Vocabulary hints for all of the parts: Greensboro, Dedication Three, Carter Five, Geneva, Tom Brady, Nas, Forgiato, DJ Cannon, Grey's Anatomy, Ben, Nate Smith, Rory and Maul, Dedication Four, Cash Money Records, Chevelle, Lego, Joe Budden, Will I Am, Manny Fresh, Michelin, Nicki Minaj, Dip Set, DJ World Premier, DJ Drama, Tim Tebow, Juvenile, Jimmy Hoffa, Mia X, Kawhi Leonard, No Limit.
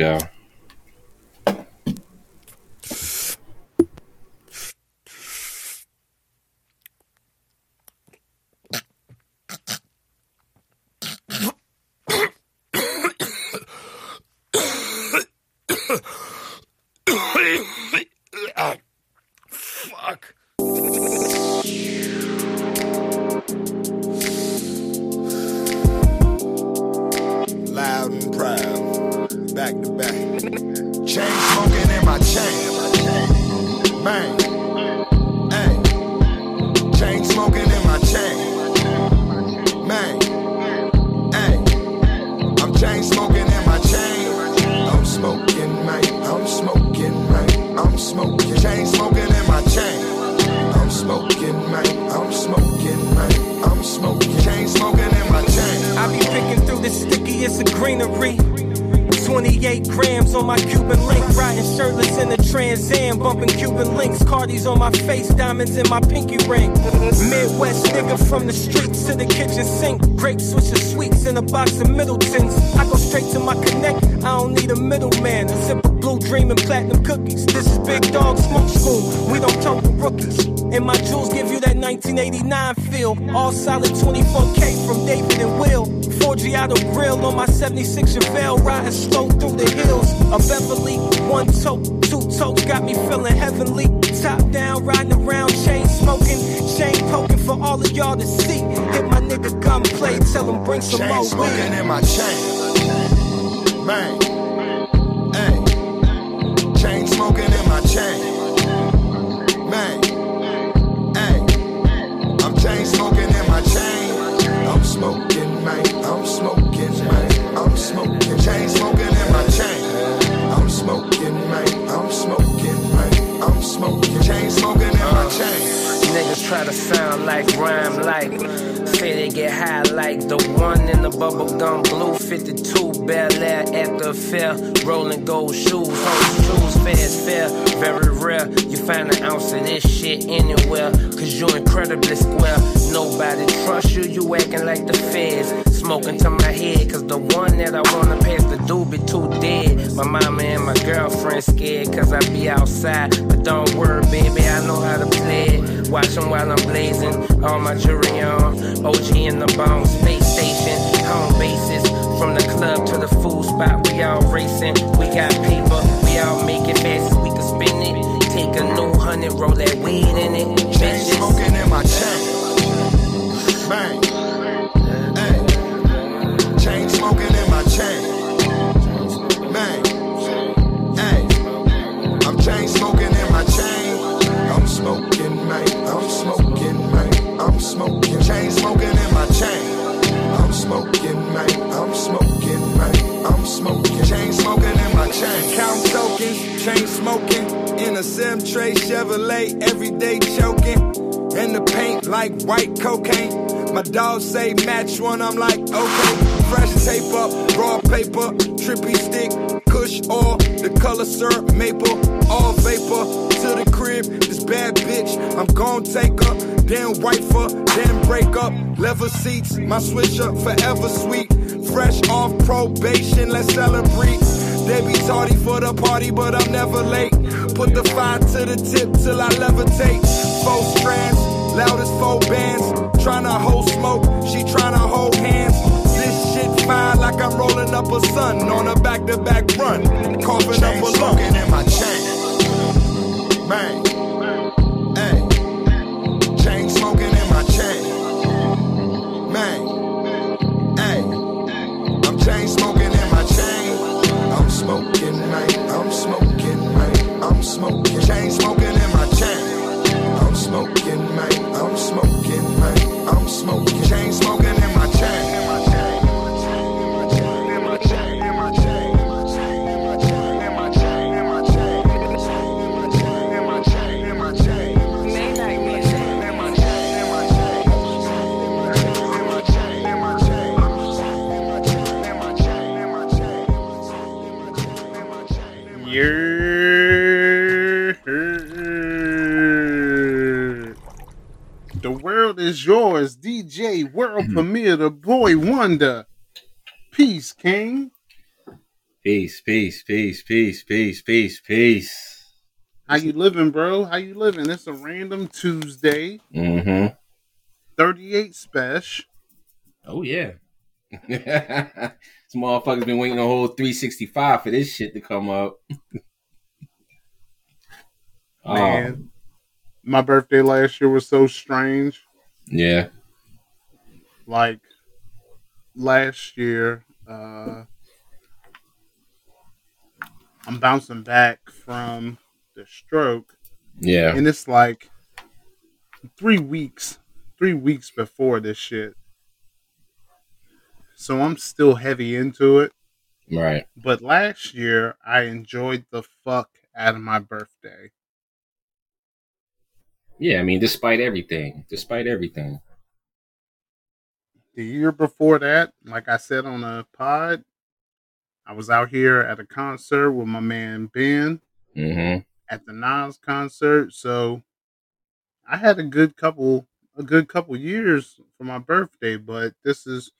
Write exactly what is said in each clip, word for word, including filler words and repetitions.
Yeah. All solid twenty-four K from David and Will. Forgiato grill on my seventy-six Chevelle, riding slow through the hills. A Beverly, one tote, two totes, got me feeling heavenly. Top down, riding around, chain smoking, chain poking for all of y'all to see. Hit my nigga Gunplay, tell him bring some chain more weed. Chain smoking in my chain, man. Hey, chain smoking in my chain, man. Chain smoking in my chain. I'm smoking, man. I'm smoking, man. I'm smoking. Chain smoking in my chain. I'm smoking, man. I'm smoking, man. I'm smoking. Chain smoking in my chain. Niggas try to sound like rhyme like. Say they get high like the one in the bubblegum blue fifty-two Bel Air at the fair. Rolling gold shoes, hoes shoes, fast fare. Very rare, you find an ounce of this shit anywhere. Cause you incredibly square. Nobody trusts you, you acting like the feds. Smoking to my head, cause the one that I wanna pass the doobie too dead. My mama and my girlfriend scared, cause I be outside. But don't worry, baby, I know how to play it. Watch them while I'm blazing, all my jewelry on. O G in the bone, space station, home bases. From the club to the food spot, we all racing. We got paper, we all making masses, we can spin it. Take a new hundred, roll that weed in it. Chain smoking in my chain, bang. Hey, chain smoking in my chain, bang. Hey, I'm chain smoking in my chain. I'm smoking, man. I'm smoking, man. I'm smoking, chain smoking in my chain. I'm smoking, man. I'm smoking, man. I'm smoking, chain smoking in my chain. Count tokens, chain smoking in a sim tray Chevrolet. Every day choking in the paint like white cocaine. My dog say match one, I'm like okay. Fresh tape up, raw paper, trippy stick, Kush oil, the color syrup maple, all vapor to the crib. This bad bitch, I'm gon' take her, then wife her, then break up. Leather seats, my switcher forever sweet. Fresh off probation, let's celebrate. They be tardy for the party, but I'm never late. Put the fire to the tip till I levitate. Four strands, loud as four bands. Tryna hold smoke, she tryna hold hands. This shit fine like I'm rolling up a sun on a back-to-back run, coughing up a lung. Chain smoking in my chain, bang. Hey, chain smoking in my chain, bang. Hey, I'm chain smoking in my chain. I'm smoking, man. I'm smoking, man. I'm smoking. Chain smoking in my chain. I'm smoking, man. I'm smoking, man. I'm smoking. Chain smoking in my chain. Is yours, D J World Premier, the boy wonder. Peace, King. Peace, peace, peace, peace, peace, peace, peace. How you living, bro? How you living? It's a random Tuesday. Mm-hmm. thirty-eight Special. Oh, yeah. This motherfucker's been waiting a whole three sixty-five for this shit to come up. Man, um, my birthday last year was so strange. Yeah. Like, last year, uh, I'm bouncing back from the stroke. Yeah. And it's like three weeks, three weeks before this shit. So I'm still heavy into it. Right. But last year, I enjoyed the fuck out of my birthday. Yeah, I mean, despite everything, despite everything. The year before that, like I said on a pod, I was out here at a concert with my man Ben. Mm-hmm. At the Nas concert, so I had a good couple, a good couple years for my birthday. But this is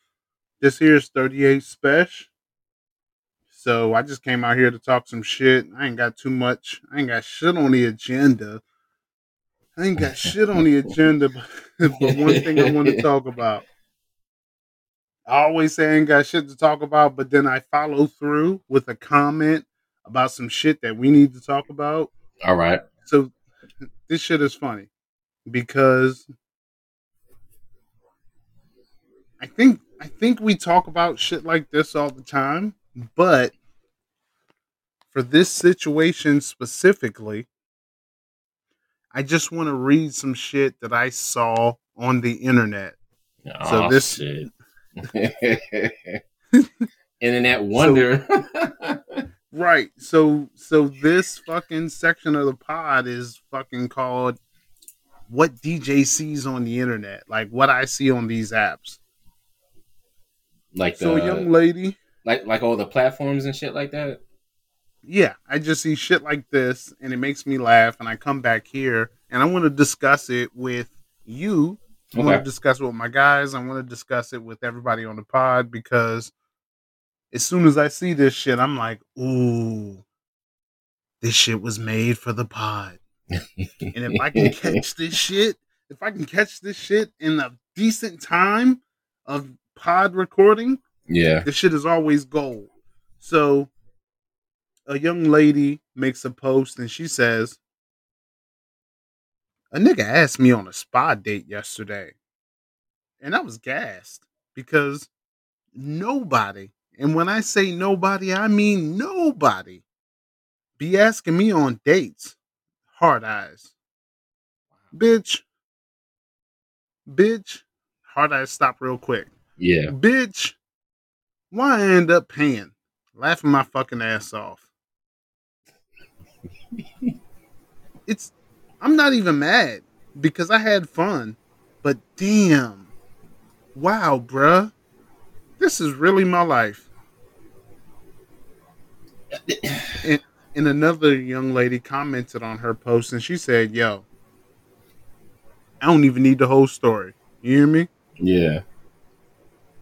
this here's thirty-eight Special, so I just came out here to talk some shit. I ain't got too much. I ain't got shit on the agenda. I ain't got shit on the agenda, but, but one thing I want to talk about. I always say I ain't got shit to talk about, but then I follow through with a comment about some shit that we need to talk about. All right. So this shit is funny because I think I think we talk about shit like this all the time, but for this situation specifically, I just want to read some shit that I saw on the internet. Oh, so this shit. Internet wonder. So, right. So so this fucking section of the pod is fucking called What D J Sees on the Internet. Like what I see on these apps. Like so the, a young lady. Like like all the platforms and shit like that? Yeah. I just see shit like this and it makes me laugh and I come back here and I want to discuss it with you. I okay. want to discuss it with my guys. I want to discuss it with everybody on the pod because as soon as I see this shit, I'm like, ooh, this shit was made for the pod. And if I can catch this shit, if I can catch this shit in a decent time of pod recording, yeah, this shit is always gold. So a young lady makes a post and she says, a nigga asked me on a spa date yesterday. And I was gassed because nobody, and when I say nobody, I mean nobody, be asking me on dates. Hard eyes. Bitch. Bitch. Hard eyes stop real quick. Yeah. Bitch. Why I end up paying? Laughing my fucking ass off. It's, I'm not even mad because I had fun. But damn. Wow, bruh. This is really my life. And, and another young lady commented on her post and she said, yo, I don't even need the whole story. You hear me? Yeah.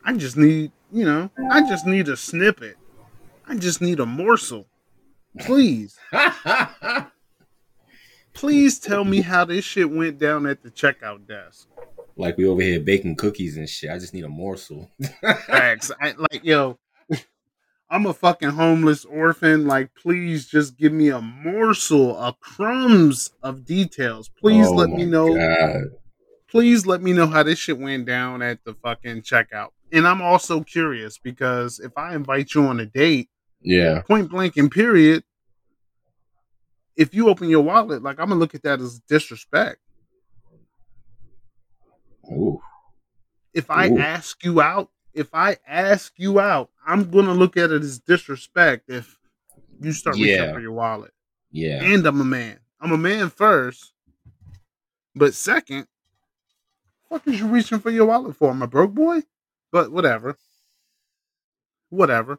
I just need, you know, I just need a snippet. I just need a morsel. Please. Please tell me how this shit went down at the checkout desk. Like we over here baking cookies and shit. I just need a morsel. Facts. I, like, yo, I'm a fucking homeless orphan. Like, please just give me a morsel, a crumbs of details. Please oh let me know. God. Please let me know how this shit went down at the fucking checkout. And I'm also curious because if I invite you on a date, yeah, point blank and period, if you open your wallet, like I'm gonna look at that as disrespect. Ooh. If I Ooh. ask you out, if I ask you out, I'm gonna look at it as disrespect if you start yeah. reaching for your wallet. Yeah. And I'm a man. I'm a man first. But second, fuck is you reaching for your wallet for? I'm a broke boy? But whatever. Whatever.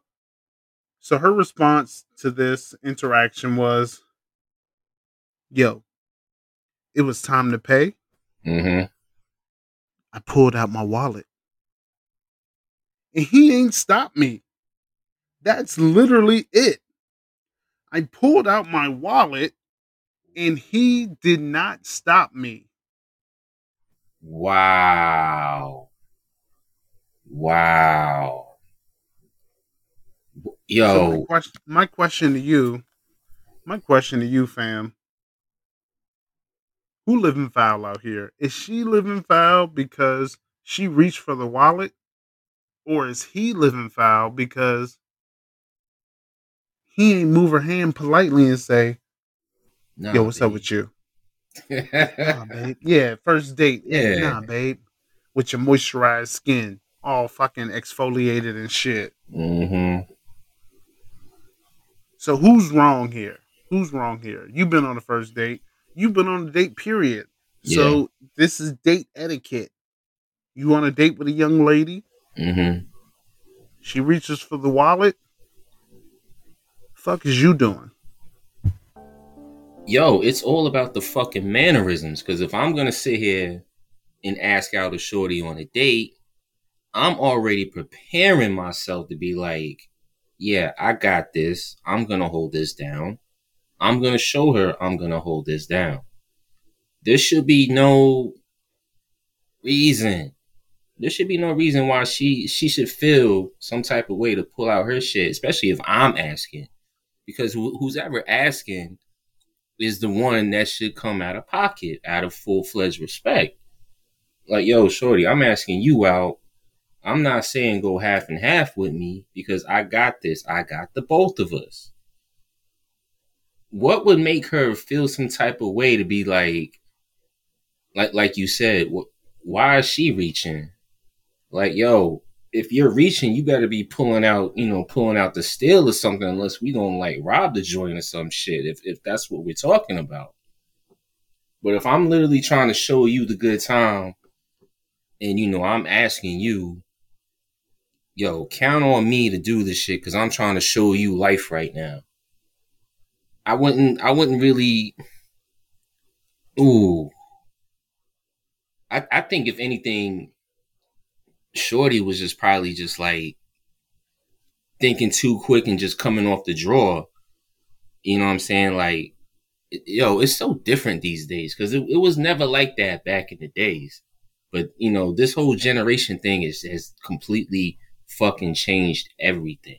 So her response to this interaction was, yo, it was time to pay. Mm-hmm. I pulled out my wallet. And he ain't stopped me. That's literally it. I pulled out my wallet and he did not stop me. Wow. Wow. Yo. So my, question, my question to you, my question to you, fam. Who living foul out here? Is she living foul because she reached for the wallet? Or is he living foul because he ain't move her hand politely and say, nah, yo, what's babe. Up with you? Nah, babe. Yeah, first date. Yeah. Nah, babe. With your moisturized skin all fucking exfoliated and shit. Mm-hmm. So who's wrong here? Who's wrong here? You've been on a first date. You've been on a date, period. Yeah. So this is date etiquette. You on a date with a young lady. Mm-hmm. She reaches for the wallet. Fuck is you doing? Yo, it's all about the fucking mannerisms. Because if I'm gonna sit here and ask out a shorty on a date, I'm already preparing myself to be like, yeah, I got this. I'm gonna hold this down. I'm gonna show her I'm gonna hold this down. There should be no reason. There should be no reason why she she should feel some type of way to pull out her shit, especially if I'm asking. Because wh- who's ever asking is the one that should come out of pocket, out of full-fledged respect. Like, yo, shorty, I'm asking you out. I'm not saying go half and half with me because I got this. I got the both of us. What would make her feel some type of way to be like, like, like you said, wh- why is she reaching? Like, yo, if you're reaching, you got to be pulling out, you know, pulling out the steel or something, unless we gonna like rob the joint or some shit, if if that's what we're talking about. But if I'm literally trying to show you the good time and, you know, I'm asking you, yo, count on me to do this shit because I'm trying to show you life right now. I wouldn't, I wouldn't really, ooh. I, I think if anything, shorty was just probably just like thinking too quick and just coming off the draw. You know what I'm saying? Like, yo, it's so different these days because it, it was never like that back in the days. But, you know, this whole generation thing is has completely fucking changed everything.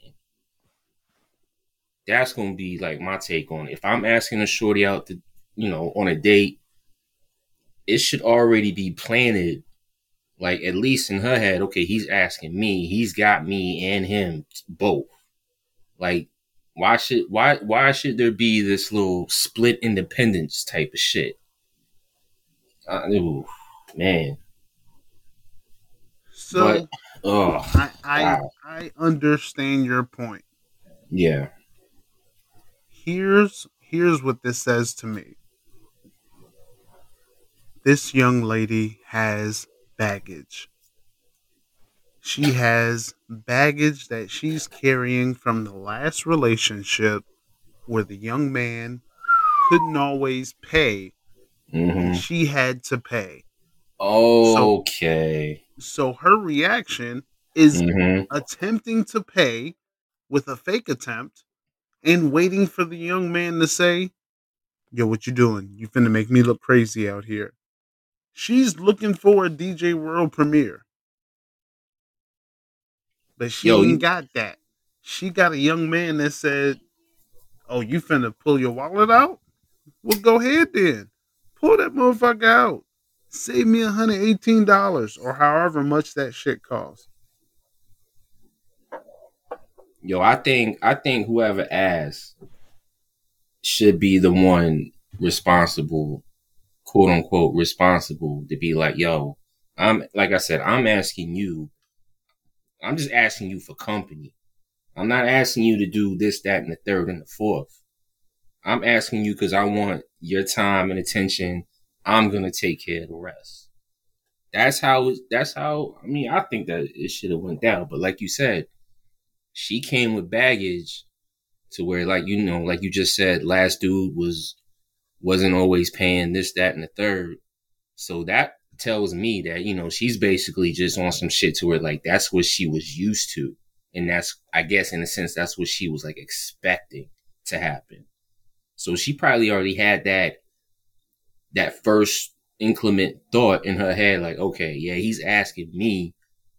That's going to be like my take on it. If I'm asking a shorty out to, you know, on a date, it should already be planted. Like, at least in her head, okay, he's asking me. He's got me and him both. Like, why should why why should there be this little split independence type of shit? Uh, ooh, man. So, but, oh, I I, wow. I understand your point. Yeah. Here's here's what this says to me. This young lady has baggage. She has baggage that she's carrying from the last relationship where the young man couldn't always pay. Mm-hmm. She had to pay. Okay. So, so her reaction is mm-hmm. attempting to pay with a fake attempt and waiting for the young man to say, yo, what you doing? You finna make me look crazy out here. She's looking for a D J World Premier. But she Yo, ain't got that. She got a young man that said, oh, you finna pull your wallet out? Well, go ahead then. Pull that motherfucker out. Save me one hundred eighteen dollars or however much that shit costs. Yo, I think I think whoever asks should be the one responsible, quote unquote, responsible to be like, yo, I'm like I said, I'm asking you. I'm just asking you for company. I'm not asking you to do this, that, and the third and the fourth. I'm asking you because I want your time and attention. I'm going to take care of the rest. That's how that's how I mean, I think that it should have went down. But like you said, she came with baggage to where, like, you know, like you just said, last dude was wasn't always paying this, that, and the third. So that tells me that, you know, she's basically just on some shit to where, like, that's what she was used to. And that's, I guess, in a sense, that's what she was like expecting to happen. So she probably already had that, that first inclement thought in her head, like, okay, yeah, he's asking me,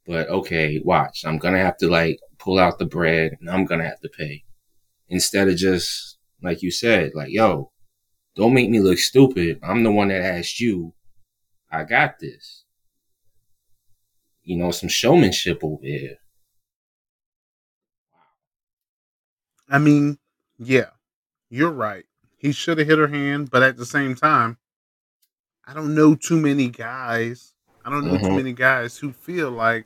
but okay, watch, I'm going to have to like pull out the bread and I'm going to have to pay. Instead of just, like you said, like, yo, don't make me look stupid. I'm the one that asked you. I got this. You know, some showmanship over here. I mean, yeah, you're right. He should have hit her hand, but at the same time, I don't know too many guys. I don't know mm-hmm. too many guys who feel like,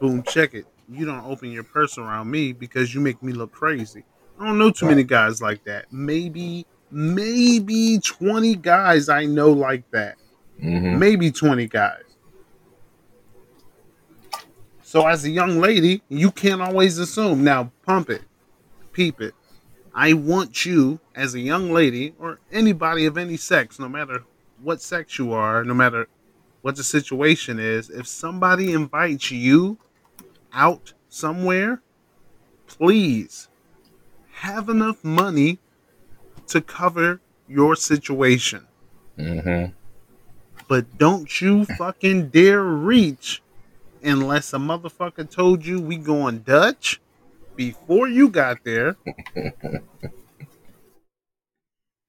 boom, check it. You don't open your purse around me because you make me look crazy. I don't know too many guys like that. Maybe, maybe twenty guys I know like that. Mm-hmm. Maybe twenty guys. So as a young lady, you can't always assume. Now, pump it. Peep it. I want you as a young lady or anybody of any sex, no matter what sex you are, no matter what the situation is, if somebody invites you out somewhere, please have enough money to cover your situation. Mm-hmm. But don't you fucking dare reach unless a motherfucker told you we going Dutch before you got there,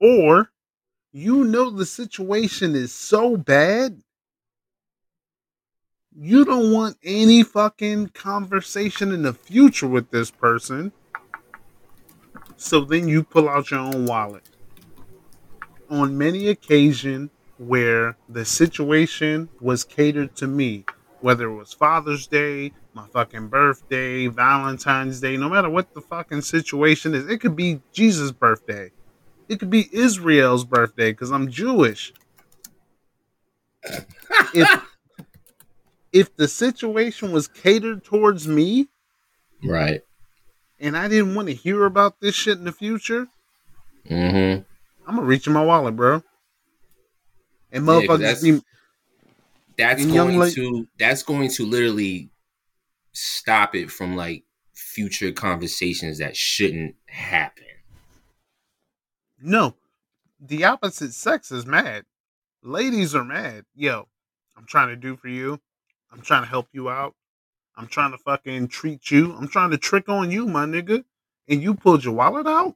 or you know the situation is so bad you don't want any fucking conversation in the future with this person, so then you pull out your own wallet. On many occasions where the situation was catered to me, whether it was Father's Day, my fucking birthday, Valentine's Day, no matter what the fucking situation is. It could be Jesus' birthday. It could be Israel's birthday because I'm Jewish. if, if the situation was catered towards me, right, and I didn't want to hear about this shit in the future, mm-hmm. I'm going to reach in my wallet, bro. And motherfuckers... Yeah, that's- That's going to that's going to literally stop it from like future conversations that shouldn't happen. No, the opposite sex is mad. Ladies are mad. Yo, I'm trying to do for you. I'm trying to help you out. I'm trying to fucking treat you. I'm trying to trick on you, my nigga. And you pulled your wallet out?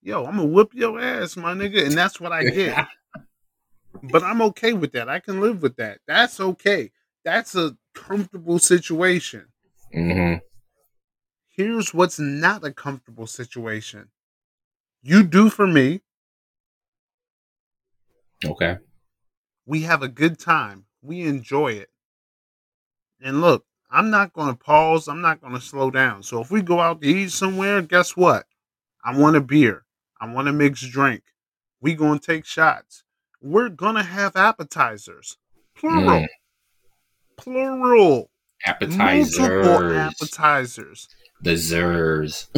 Yo, I'm gonna whip your ass, my nigga. And that's what I did. But I'm okay with that. I can live with that. That's okay. That's a comfortable situation. Mm-hmm. Here's what's not a comfortable situation. You do for me. Okay. We have a good time. We enjoy it. And look, I'm not going to pause. I'm not going to slow down. So if we go out to eat somewhere, guess what? I want a beer. I want a mixed drink. We going to take shots. We're going to have appetizers. Plural. Mm. Plural. Appetizers. Multiple appetizers. Desserts.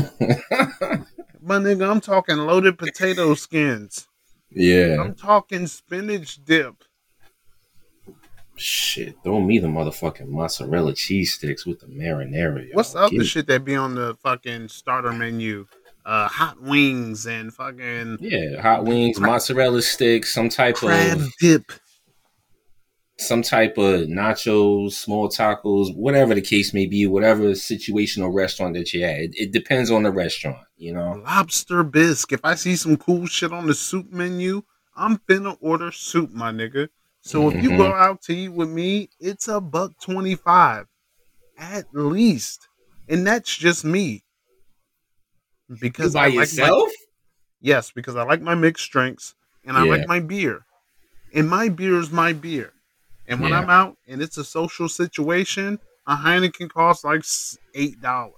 My nigga, I'm talking loaded potato skins. Yeah. I'm talking spinach dip. Shit, throw me the motherfucking mozzarella cheese sticks with the marinara. Y'all. What's the other shit that be on the fucking starter menu? Uh, hot wings and fucking yeah, hot wings, crab, mozzarella sticks, some type crab of crab dip, some type of nachos, small tacos, whatever the case may be, whatever situational restaurant that you're at. It, it depends on the restaurant, you know. Lobster bisque. If I see some cool shit on the soup menu, I'm finna order soup, my nigga. So mm-hmm. if you go out to eat with me, it's a buck twenty-five at least, and that's just me. Because by I yourself? Like my, yes, because I like my mixed drinks and I yeah. like my beer. And my beer is my beer. And when yeah. I'm out and it's a social situation, a Heineken costs like eight dollars.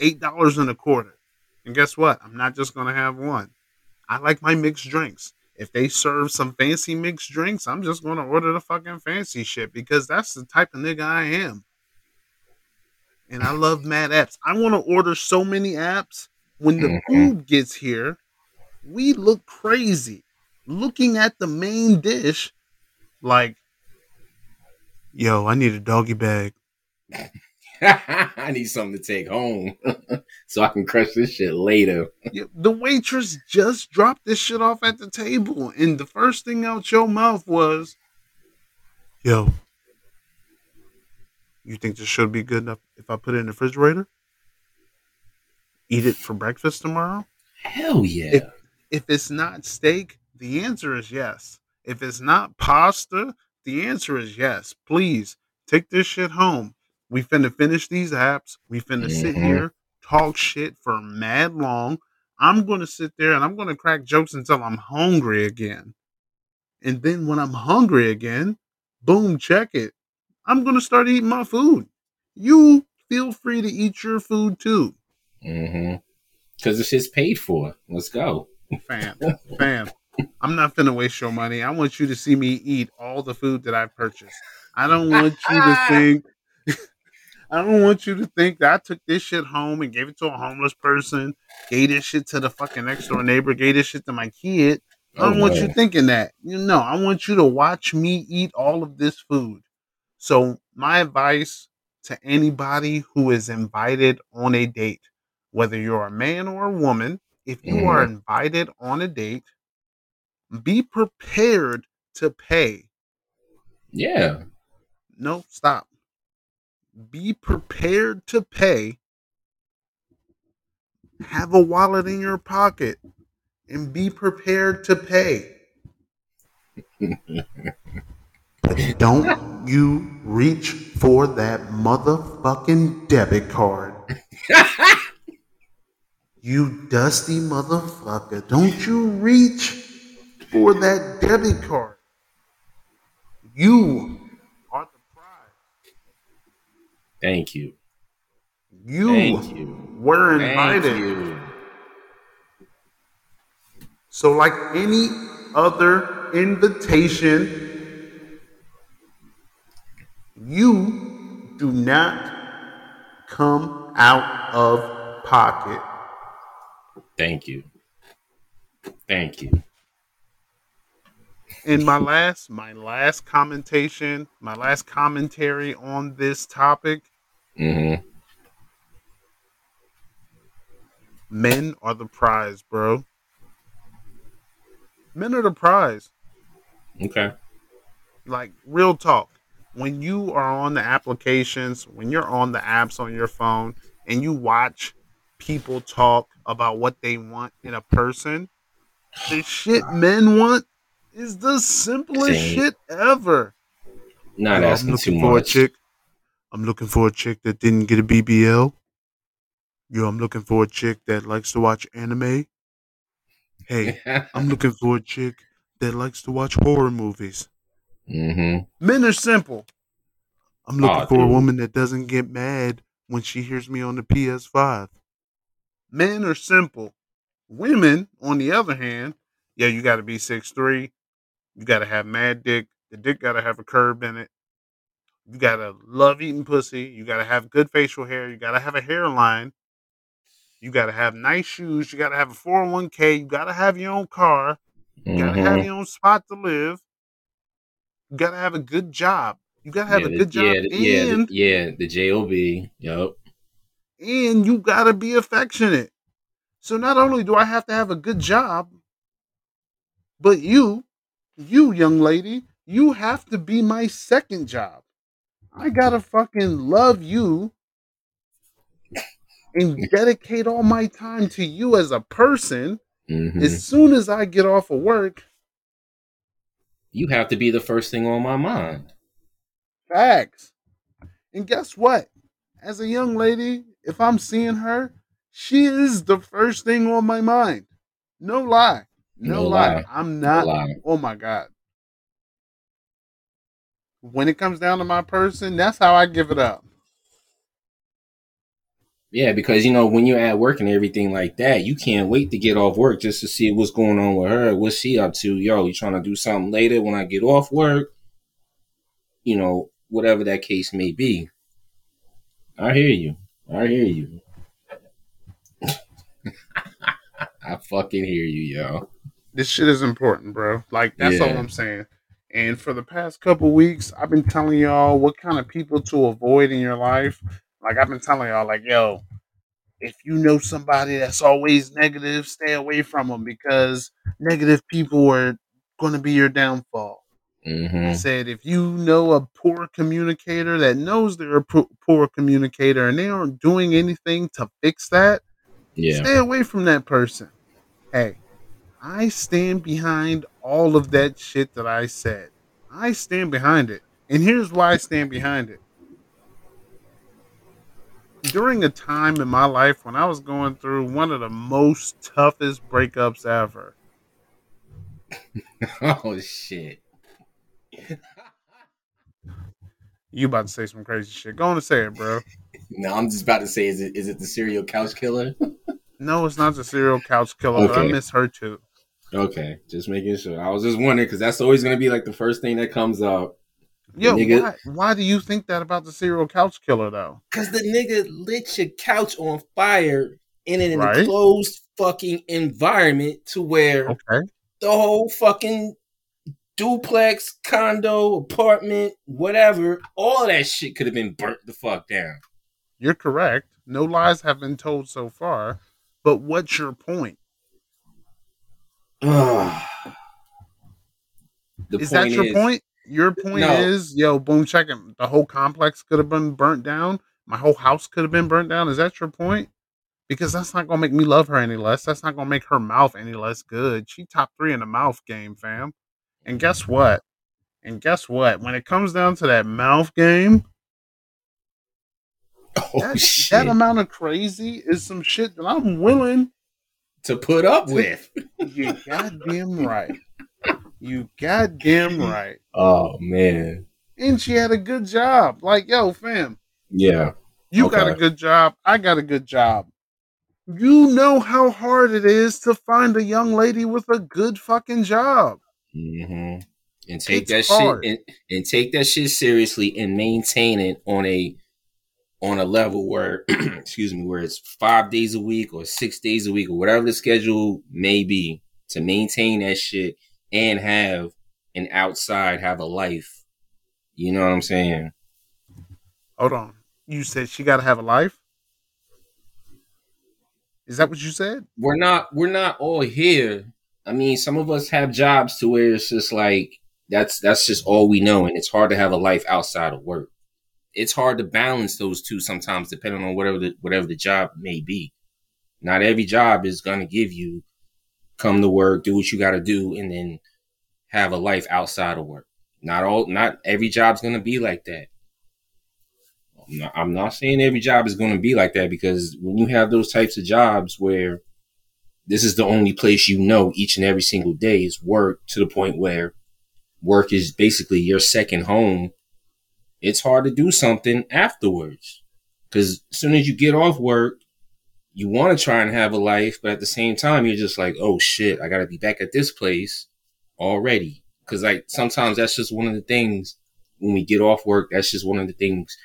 eight dollars and a quarter. And guess what? I'm not just going to have one. I like my mixed drinks. If they serve some fancy mixed drinks, I'm just going to order the fucking fancy shit because that's the type of nigga I am. And I love mad apps. I want to order so many apps. When the mm-hmm. food gets here, we look crazy looking at the main dish like, yo, I need a doggy bag. I need something to take home so I can crush this shit later. Yeah, the waitress just dropped this shit off at the table, and the first thing out your mouth was, yo, you think this should be good enough if I put it in the refrigerator? Eat it for breakfast tomorrow? Hell yeah. If, if it's not steak, the answer is yes. If it's not pasta, the answer is yes. Please take this shit home. We finna finish these apps. We finna mm-hmm. sit here, talk shit for mad long. I'm gonna sit there and I'm gonna crack jokes until I'm hungry again. And then when I'm hungry again, boom, check it. I'm gonna start eating my food. You feel free to eat your food too. Mm-hmm. Cause the shit's paid for. Let's go. Fam, fam. I'm not finna waste your money. I want you to see me eat all the food that I purchased. I don't want you to think I don't want you to think that I took this shit home and gave it to a homeless person, gave this shit to the fucking next door neighbor, gave this shit to my kid. I don't oh, want man. you thinking that. You know, I want you to watch me eat all of this food. So my advice to anybody who is invited on a date, whether you're a man or a woman, if you mm-hmm. are invited on a date, be prepared to pay. Yeah. No, stop. Be prepared to pay. Have a wallet in your pocket and be prepared to pay. But don't you reach for that motherfucking debit card. You dusty motherfucker. Don't you reach for that debit card. You are the prize. Thank you. You, Thank you. were invited. You. So like any other invitation, you do not come out of pocket. Thank you. Thank you. And my last, my last commentation, my last commentary on this topic. Mm-hmm. Men are the prize, bro. Men are the prize. Okay. Like, real talk. When you are on the applications, when you're on the apps on your phone, and you watch people talk about what they want in a person, the shit men want is the simplest Dang. shit ever. Not Yo, asking too much. A chick. I'm looking for a chick that didn't get a B B L. Yo, I'm looking for a chick that likes to watch anime. Hey, I'm looking for a chick that likes to watch horror movies. Mm-hmm. Men are simple. I'm looking oh, for dude. a woman that doesn't get mad when she hears me on the P S five. Men are simple. Women, on the other hand, yeah, you got to be six three. You got to have mad dick. The dick got to have a curve in it. You got to love eating pussy. You got to have good facial hair. You got to have a hairline. You got to have nice shoes. You got to have a four oh one k. You got to have your own car. You got to mm-hmm. have your own spot to live. You got to have a good job. You got to have yeah, a good the, job. Yeah, the, and, yeah, the, yeah, the J O B. Yup. And you got to be affectionate. So not only do I have to have a good job, but you, you young lady, you have to be my second job. I gotta fucking love you and dedicate all my time to you as a person. Mm-hmm. As soon as I get off of work, you have to be the first thing on my mind. Facts. And guess what? As a young lady, if I'm seeing her, she is the first thing on my mind. No lie. No, no lie. lie. I'm not. No lie. Oh, my God. When it comes down to my person, that's how I give it up. Yeah, because, you know, when you're at work and everything like that, you can't wait to get off work just to see what's going on with her. What's she up to? Yo, you trying to do something later when I get off work? You know, whatever that case may be. I hear you. I hear you. I fucking hear you, yo. This shit is important, bro. Like, that's yeah. all I'm saying. And for the past couple weeks, I've been telling y'all what kind of people to avoid in your life. Like I've been telling y'all, like, yo, if you know somebody that's always negative, stay away from them because negative people are going to be your downfall. Mm-hmm. I said, if you know a poor communicator that knows they're a p- poor communicator and they aren't doing anything to fix that, yeah. stay away from that person. Hey, I stand behind all of that shit that I said. I stand behind it. And here's why I stand behind it. During a time in my life when I was going through one of the most toughest breakups ever. Oh, shit. You about to say some crazy shit. Go on and say it, bro. No, I'm just about to say, is it is it the serial couch killer? No, it's not the serial couch killer, okay. But I miss her too. Okay, just making sure. I was just wondering, because that's always going to be like the first thing that comes up. Yo, nigga, why, why do you think that about the serial couch killer, though? Because the nigga lit your couch on fire in an right? enclosed fucking environment to where okay. the whole fucking duplex, condo, apartment, whatever, all that shit could have been burnt the fuck down. You're correct. No lies have been told so far. But what's your point? the is point that your is- point? Your point no. is, yo, boom, check it. The whole complex could have been burnt down. My whole house could have been burnt down. Is that your point? Because that's not going to make me love her any less. That's not going to make her mouth any less good. She top three in the mouth game, fam. And guess what? And guess what? When it comes down to that mouth game, oh, that, shit. that amount of crazy is some shit that I'm willing to put up with. You're goddamn right. You goddamn right. Oh, man. And she had a good job. Like, yo, fam. Yeah. You okay. got a good job. I got a good job. You know how hard it is to find a young lady with a good fucking job. Mm-hmm. And take it's that hard. shit and, and take that shit seriously and maintain it on a on a level where excuse me, where it's five days a week or six days a week or whatever the schedule may be, to maintain that shit. And have an outside, have a life. You know what I'm saying? Hold on. You said she got to have a life? Is that what you said? We're not, we're not all here. I mean, some of us have jobs to where it's just like, that's, that's just all we know. And it's hard to have a life outside of work. It's hard to balance those two sometimes, depending on whatever the, whatever the job may be. Not every job is going to give you come to work, do what you got to do, and then have a life outside of work. Not all, not every job's going to be like that. I'm not, I'm not saying every job is going to be like that, because when you have those types of jobs where this is the only place you know each and every single day is work, to the point where work is basically your second home, it's hard to do something afterwards. Because as soon as you get off work, you want to try and have a life, but at the same time, you're just like, oh shit, I got to be back at this place already. Cause like sometimes that's just one of the things when we get off work. That's just one of the things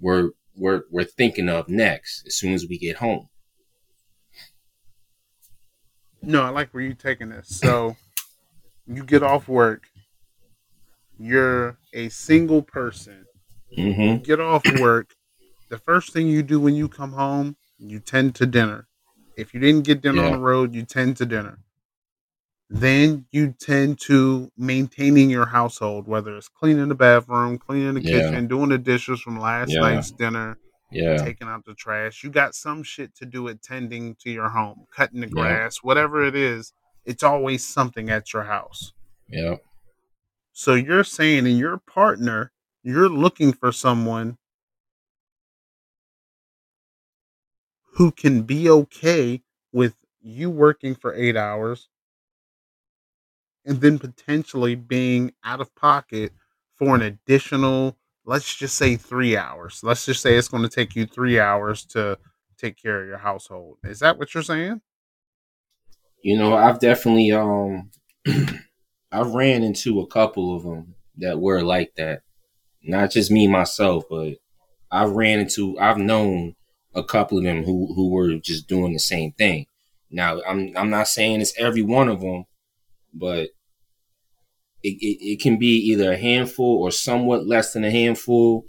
we're, we're, we're thinking of next as soon as we get home. No, I like where you're taking this. So you get off work. You're a single person. Mm-hmm. You get off work. The first thing you do when you come home, you tend to dinner. If you didn't get dinner yeah. on the road, you tend to dinner. Then you tend to maintaining your household, whether it's cleaning the bathroom, cleaning the yeah. kitchen, doing the dishes from last yeah. night's dinner, yeah. taking out the trash. You got some shit to do attending to your home, cutting the grass, yeah. whatever it is. It's always something at your house. Yeah. So you're saying in your partner, you're looking for someone who can be okay with you working for eight hours and then potentially being out of pocket for an additional, let's just say three hours. Let's just say it's going to take you three hours to take care of your household. Is that what you're saying? You know, I've definitely, um, I've ran into a couple of them that were like that. Not just me, myself, but I've ran into, I've known a couple of them who, who were just doing the same thing. Now, I'm I'm not saying it's every one of them, but it, it, it can be either a handful or somewhat less than a handful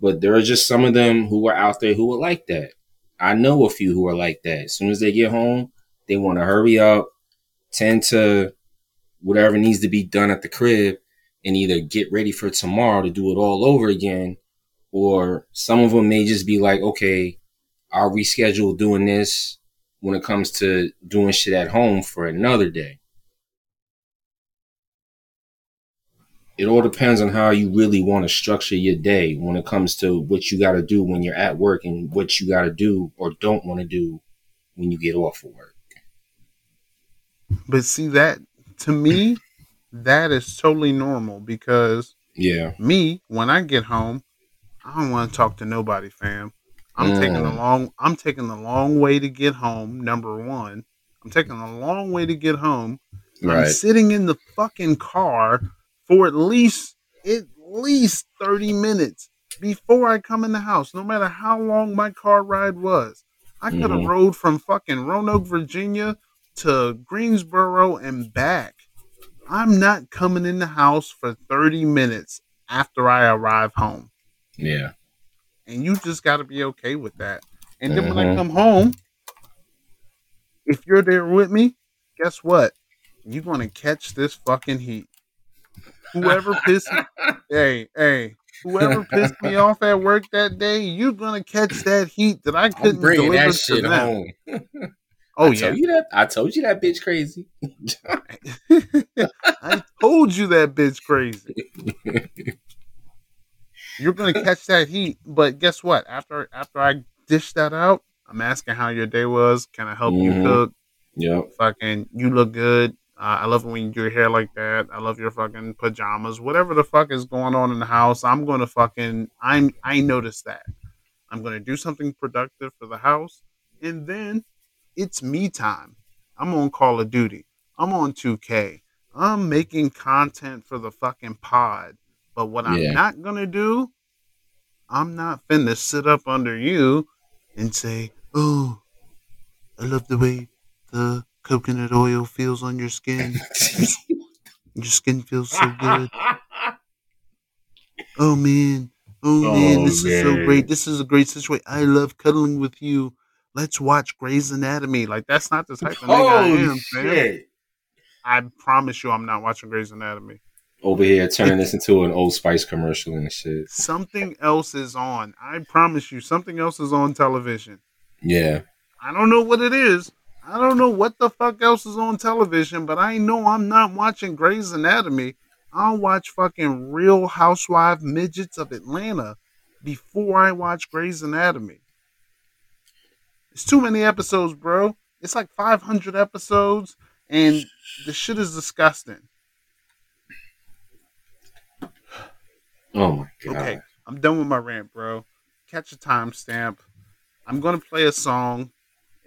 But there are just some of them who are out there who are like that. I know a few who are like that. As soon as they get home, they want to hurry up, tend to whatever needs to be done at the crib, and either get ready for tomorrow to do it all over again, or some of them may just be like, okay, I'll reschedule doing this when it comes to doing shit at home for another day. It all depends on how you really want to structure your day when it comes to what you got to do when you're at work and what you got to do or don't want to do when you get off of work. But see, that to me, that is totally normal because yeah, me, when I get home, I don't want to talk to nobody, fam. I'm mm. taking the long, I'm taking the long way to get home. Number one, I'm taking the long way to get home. Right. I'm sitting in the fucking car for at least at least thirty minutes before I come in the house, no matter how long my car ride was. I could have mm-hmm. rode from fucking Roanoke, Virginia to Greensboro and back. I'm not coming in the house for thirty minutes after I arrive home. Yeah. And you just got to be okay with that. And mm-hmm. then when I come home, if you're there with me, guess what? You're going to catch this fucking heat. Whoever pissed me, hey, hey, whoever pissed me off at work that day, you're gonna catch that heat that I couldn't bring that shit home. Oh I yeah, told you that, I told you that bitch crazy. I told you that bitch crazy. You're gonna catch that heat, but guess what? After after I dish that out, I'm asking how your day was. Can I help mm-hmm. you cook? Yeah, fucking, you look good. Uh, I love when you do your hair like that. I love your fucking pajamas. Whatever the fuck is going on in the house, I'm going to fucking, I'm, I notice that. I'm going to do something productive for the house. And then it's me time. I'm on Call of Duty. I'm on two K. I'm making content for the fucking pod. But what yeah. I'm not going to do, I'm not finna sit up under you and say, oh, I love the way the coconut oil feels on your skin. Your skin feels so good. Oh man. Oh man, this oh, man. is so great. This is a great situation. I love cuddling with you. Let's watch Grey's Anatomy. Like, that's not the type of thing oh, I am, man. I promise you I'm not watching Grey's Anatomy. Over here turning this into an Old Spice commercial and shit. Something else is on. I promise you, something else is on television. Yeah. I don't know what it is. I don't know what the fuck else is on television, but I know I'm not watching Grey's Anatomy. I'll watch fucking Real Housewife Midgets of Atlanta before I watch Grey's Anatomy. It's too many episodes, bro. It's like five hundred episodes, and the shit is disgusting. Oh, my God. Okay, I'm done with my rant, bro. Catch a timestamp. I'm going to play a song.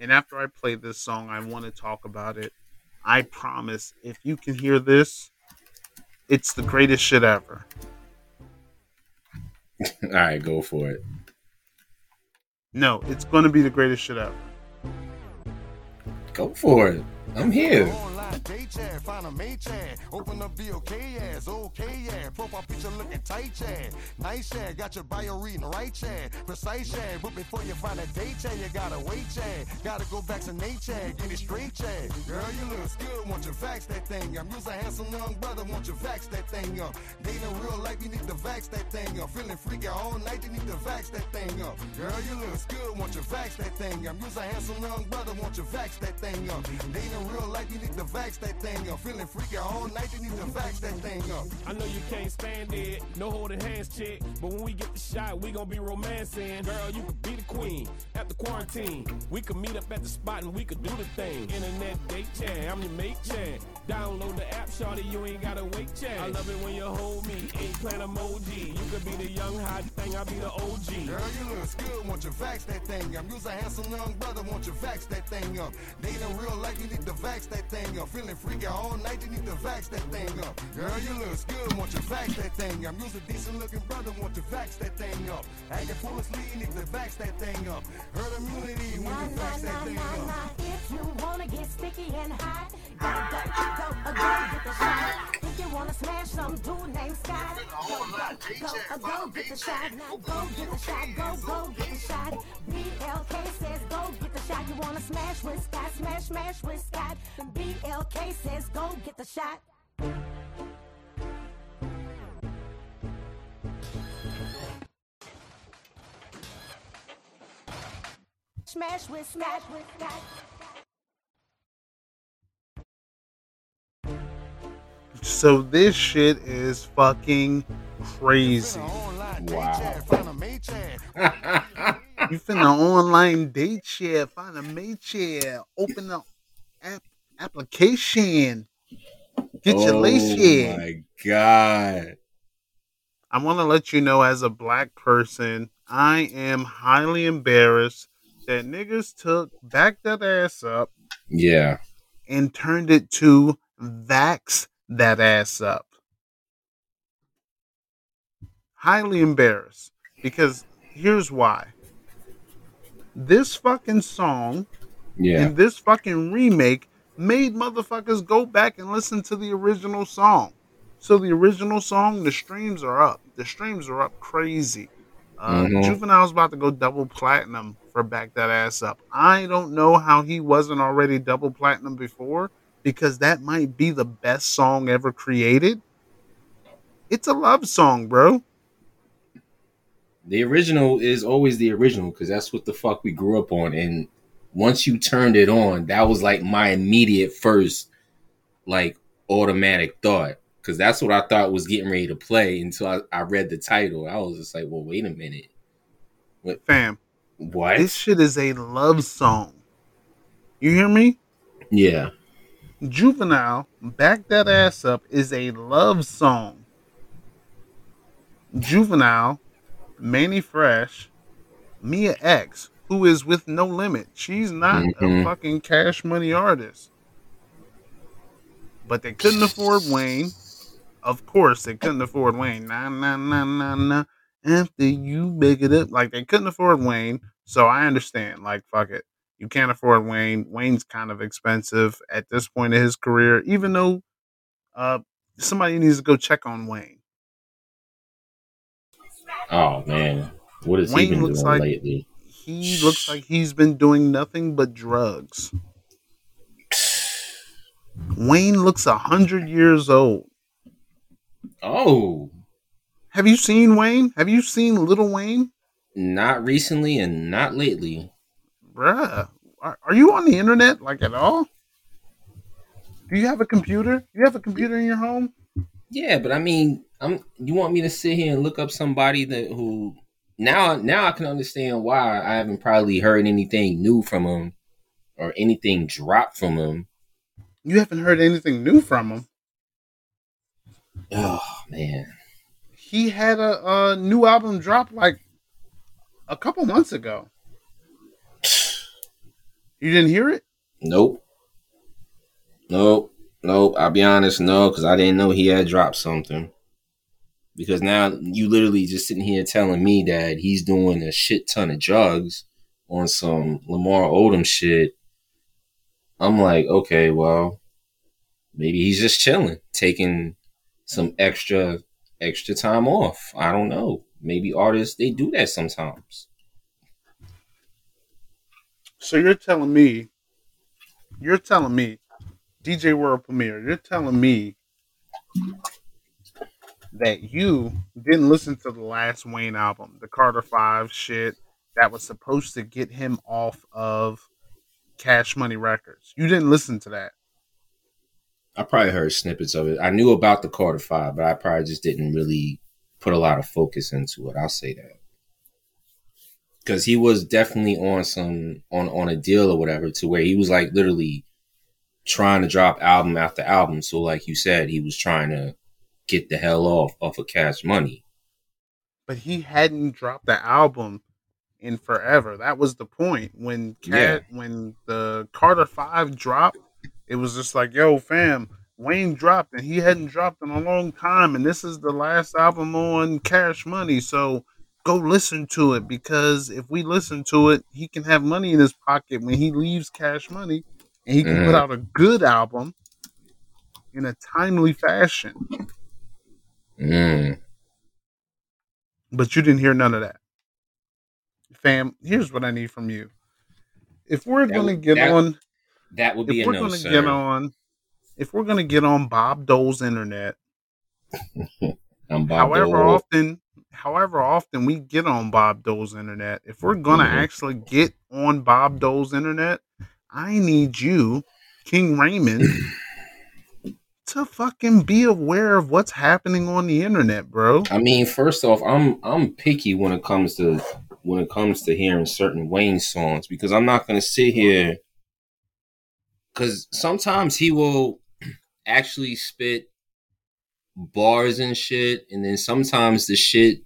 And after I play this song, I want to talk about it. I promise, if you can hear this, it's the greatest shit ever. All right, go for it. No, it's going to be the greatest shit ever. Go for it. I'm here. Chat, find a mate chat, open up the okay ass, okay yeah, profile picture looking tight chat, nice chat, got your bio reading right chat, precise chat, but before you find a date chat, you gotta wait chat, gotta go back to Nate chat, get it straight chat, girl you look good, want you vax that thing up, you's a handsome young brother, want you vax that thing up, dating real life, you need to vax that thing up, feeling freaky all night, you need to vax that thing up, girl you look good, want you vax that thing up, you's a handsome young brother, want you vax that thing up, dating real life, you need to vax that thing up, feeling freaky all night, you need to vax that thing up. I know you can't stand it, no holding hands chick, but when we get the shot, we gonna be romancing. Girl, you could be the queen, after quarantine, we could meet up at the spot and we could do the thing. Internet date chat, I'm your mate chat, download the app, shorty, you ain't gotta wait chat. I love it when you hold me, ain't playing emoji, you could be the young hot thing, I'll be the O G. Girl, you look good, won't you vax that thing up, you's a handsome young brother, won't you vax that thing up, dating real life, you need to vax that thing up. Feeling freaky all night, you need to vax that thing up. Girl, you look good, want you vax that thing up. You's a decent looking brother, want you vax that thing up. Acting foolishly, you need to vax that thing up. Herd immunity, want you vax that thing up. If you wanna get sticky and hot, gotta go, go, go, get the shot. If you wanna smash some dude named Scott, go, uh, go get the shot, go get the shot, go, go get the shot. B L K says go get the shot. You wanna smash with Scott, smash, smash with Scott. B L K says go get the shot. Smash with Scott, with Scott. So this shit is fucking crazy. Wow. You finna online date share, find a mate share, open the app application, get oh your lace share. Oh my god! I want to let you know, as a black person, I am highly embarrassed that niggas took back that ass up, yeah, and turned it to vax that ass up. Highly embarrassed, because here's why. This fucking song, yeah, and this fucking remake made motherfuckers go back and listen to the original song. So the original song, the streams are up. The streams are up crazy. Uh, mm-hmm. Juvenile's about to go double platinum for Back That Ass Up. I don't know how he wasn't already double platinum before, because that might be the best song ever created. It's a love song, bro. The original is always the original, because that's what the fuck we grew up on. And once you turned it on, that was like my immediate first, like, automatic thought, because that's what I thought was getting ready to play until I, I read the title. I was just like, well, wait a minute. What? Fam. What? This shit is a love song. You hear me? Yeah. Juvenile, Back That Ass Up is a love song. Juvenile, Manny Fresh, Mia X, who is with No Limit. She's not mm-hmm. a fucking Cash Money artist. But they couldn't afford Wayne. Of course they couldn't afford Wayne. Nah, nah, nah, nah, nah. After you big it up. Like, they couldn't afford Wayne. So I understand. Like, fuck it. You can't afford Wayne. Wayne's kind of expensive at this point in his career, even though uh, somebody needs to go check on Wayne. Oh, man. What has he been doing like, lately? He looks like he's been doing nothing but drugs. Wayne looks one hundred years old. Oh. Have you seen Wayne? Have you seen Lil Wayne? Not recently and not lately. Bruh, are you on the internet, like, at all? Do you have a computer? Do you have a computer in your home? Yeah, but I mean, I'm. You want me to sit here and look up somebody that who now? Now I can understand why I haven't probably heard anything new from him or anything dropped from him. You haven't heard anything new from him? Oh man, he had a, a new album drop like a couple months ago. You didn't hear it? Nope. Nope. Nope. I'll be honest, no, because I didn't know he had dropped something. Because now you literally just sitting here telling me that he's doing a shit ton of drugs on some Lamar Odom shit. I'm like, okay, well, maybe he's just chilling, taking some extra extra time off. I don't know. Maybe artists, they do that sometimes. So you're telling me, you're telling me, D J World Premier, you're telling me that you didn't listen to the last Wayne album, the Carter Five shit that was supposed to get him off of Cash Money Records. You didn't listen to that. I probably heard snippets of it. I knew about the Carter Five, but I probably just didn't really put a lot of focus into it. I'll say that. Because he was definitely on some on, on a deal or whatever, to where he was like literally trying to drop album after album. So like you said, he was trying to get the hell off off of Cash Money. But he hadn't dropped the album in forever. That was the point. When Cat yeah. when the Carter Five dropped, it was just like, yo, fam, Wayne dropped and he hadn't dropped in a long time, and this is the last album on Cash Money, so go listen to it, because if we listen to it, he can have money in his pocket when he leaves Cash Money, and he can mm-hmm. put out a good album in a timely fashion. Mm. But you didn't hear none of that. Fam, here's what I need from you. If we're that gonna would, get that, on that would be if a we're no, gonna sir. get on if we're gonna get on Bob Dole's internet, I'm Bob however Dole. often however often we get on Bob Dole's internet, if we're gonna mm-hmm. actually get on Bob Dole's internet, I need you, King Raymond, to fucking be aware of what's happening on the internet, bro. I mean, first off, I'm I'm picky when it comes to when it comes to hearing certain Wayne songs, because I'm not going to sit here, because sometimes he will actually spit bars and shit, and then sometimes the shit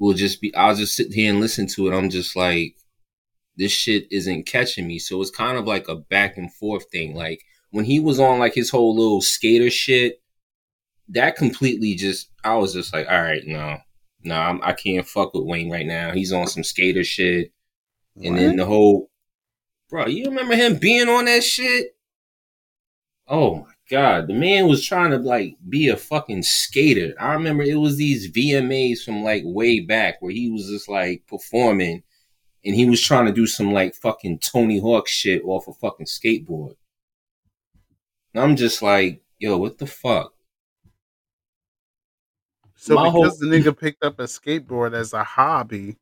will just be, I'll just sit here and listen to it. I'm just like, this shit isn't catching me. So it's kind of like a back and forth thing. Like when he was on like his whole little skater shit, that completely just, I was just like, all right, no. No, nah, I can't fuck with Wayne right now. He's on some skater shit. And what? Then the whole... Bro, you remember him being on that shit? Oh, my God. The man was trying to, like, be a fucking skater. I remember it was these V M As from, like, way back where he was just, like, performing. And he was trying to do some, like, fucking Tony Hawk shit off a fucking skateboard. And I'm just like, yo, what the fuck? So My because whole... the nigga picked up a skateboard as a hobby,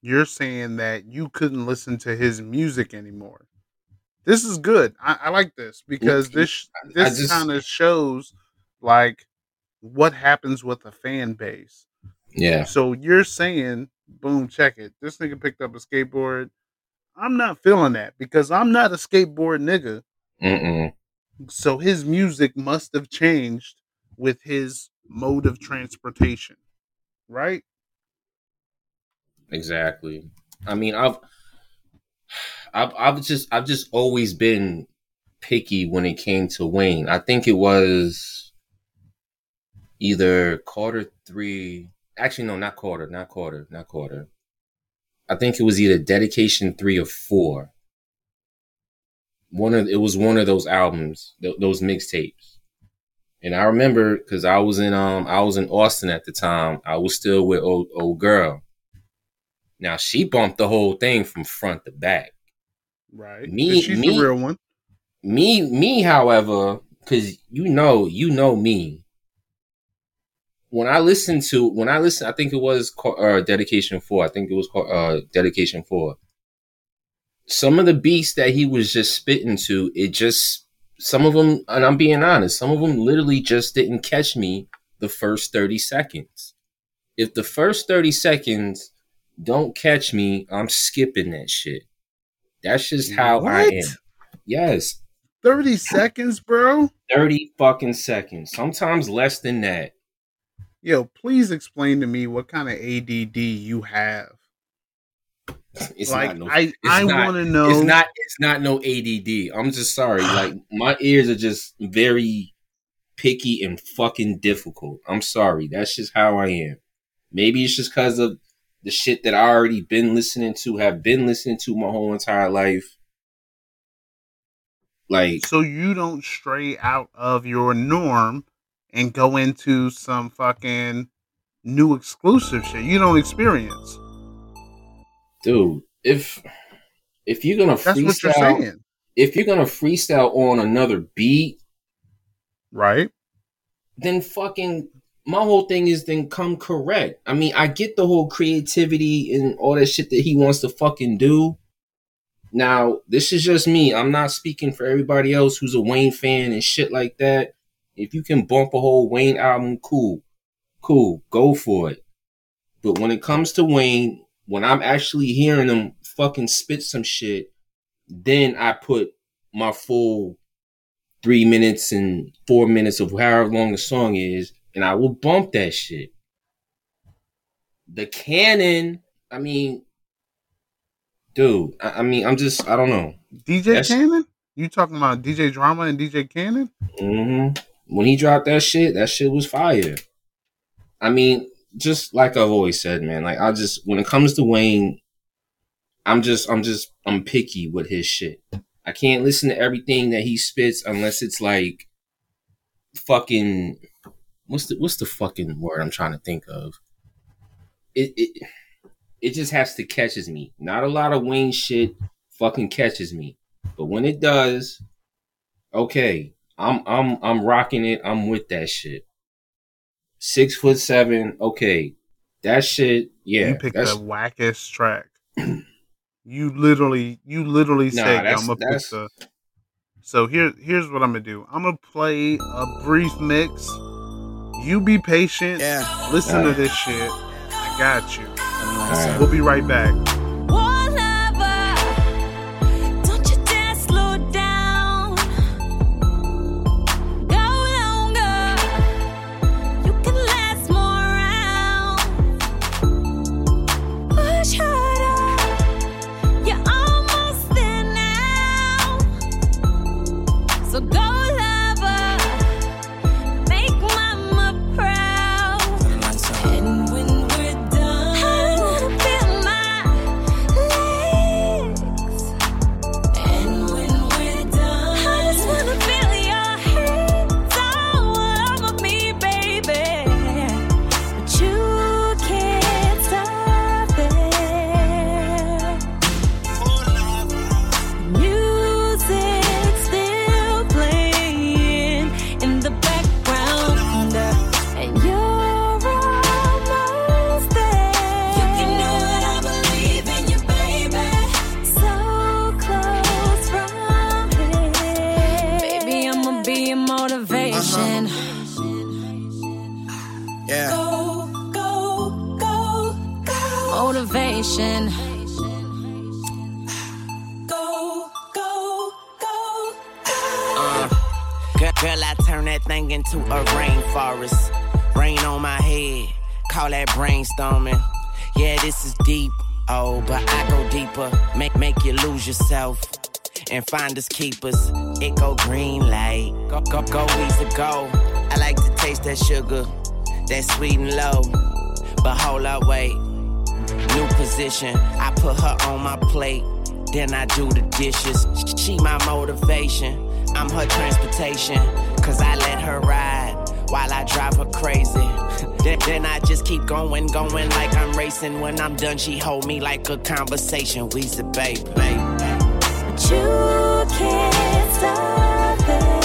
you're saying that you couldn't listen to his music anymore. This is good. I, I like this because this this just... kind of shows like what happens with a fan base. Yeah. So you're saying, boom, check it. This nigga picked up a skateboard. I'm not feeling that because I'm not a skateboard nigga. Mm-mm. So his music must have changed with his mode of transportation, right? Exactly. I mean, I've, I've, I've just, I've just always been picky when it came to Wayne. I think it was either Carter Three. Actually, no, not Carter, not Carter, not Carter. I think it was either Dedication Three or Four. One of it was one of those albums, th- those mixtapes. And I remember because I was in um I was in Austin at the time. I was still with old old girl. Now she bumped the whole thing from front to back. Right. Me, she's me, the real one. Me, me, however, because you know, you know me. When I listened to when I listened, I think it was called, uh, Dedication Four. I think it was called uh, Dedication Four. Some of the beats that he was just spitting to, it just. Some of them, and I'm being honest, some of them literally just didn't catch me the first thirty seconds. If the first thirty seconds don't catch me, I'm skipping that shit. That's just how what? I am. Yes. thirty seconds, bro? thirty fucking seconds. Sometimes less than that. Yo, please explain to me what kind of A D D you have. It's like, not no, I, I want to know. It's not. It's not no A D D. I'm just sorry. Like my ears are just very picky and fucking difficult. I'm sorry. That's just how I am. Maybe it's just because of the shit that I already been listening to, have been listening to my whole entire life. Like, so you don't stray out of your norm and go into some fucking new exclusive shit you don't experience. Dude, if if you're gonna That's freestyle, you're if you're gonna freestyle on another beat, right? Then fucking my whole thing is then come correct. I mean, I get the whole creativity and all that shit that he wants to fucking do. Now, this is just me. I'm not speaking for everybody else who's a Wayne fan and shit like that. If you can bump a whole Wayne album, cool, cool, go for it. But when it comes to Wayne. When I'm actually hearing them fucking spit some shit, then I put my full three minutes and four minutes of however long the song is, and I will bump that shit. The Cannon, I mean, dude, I, I mean, I'm just, I don't know. D J That's, Cannon? You talking about D J Drama and D J Cannon? Mm-hmm. When he dropped that shit, that shit was fire. I mean... Just like I've always said, man, like I just, when it comes to Wayne, I'm just, I'm just, I'm picky with his shit. I can't listen to everything that he spits unless it's like fucking, what's the, what's the fucking word I'm trying to think of? it it it just has to catches me. Not a lot of Wayne shit fucking catches me, but when it does, okay, I'm I'm I'm rocking it. I'm with that shit. Six foot seven. Okay, that shit. Yeah, you picked the wackest track. You literally, you literally nah, said I'm gonna pick the. So here, here's what I'm gonna do. I'm gonna play a brief mix. You be patient. Yeah. Listen right. to this shit. I got you. Right. We'll be right back. Into a rainforest, rain on my head, call that brainstorming. Yeah, this is deep, oh, but I go deeper. Make make you lose yourself and find us keepers. It go green light, go go go easy go. I like to taste that sugar, that sweet and low. But hold up, wait, new position. I put her on my plate, then I do the dishes. She my motivation. I'm her transportation, cause I let her ride while I drive her crazy. then, then I just keep going, going like I'm racing. When I'm done, she hold me like a conversation. We's the baby, baby. But you can't stop it.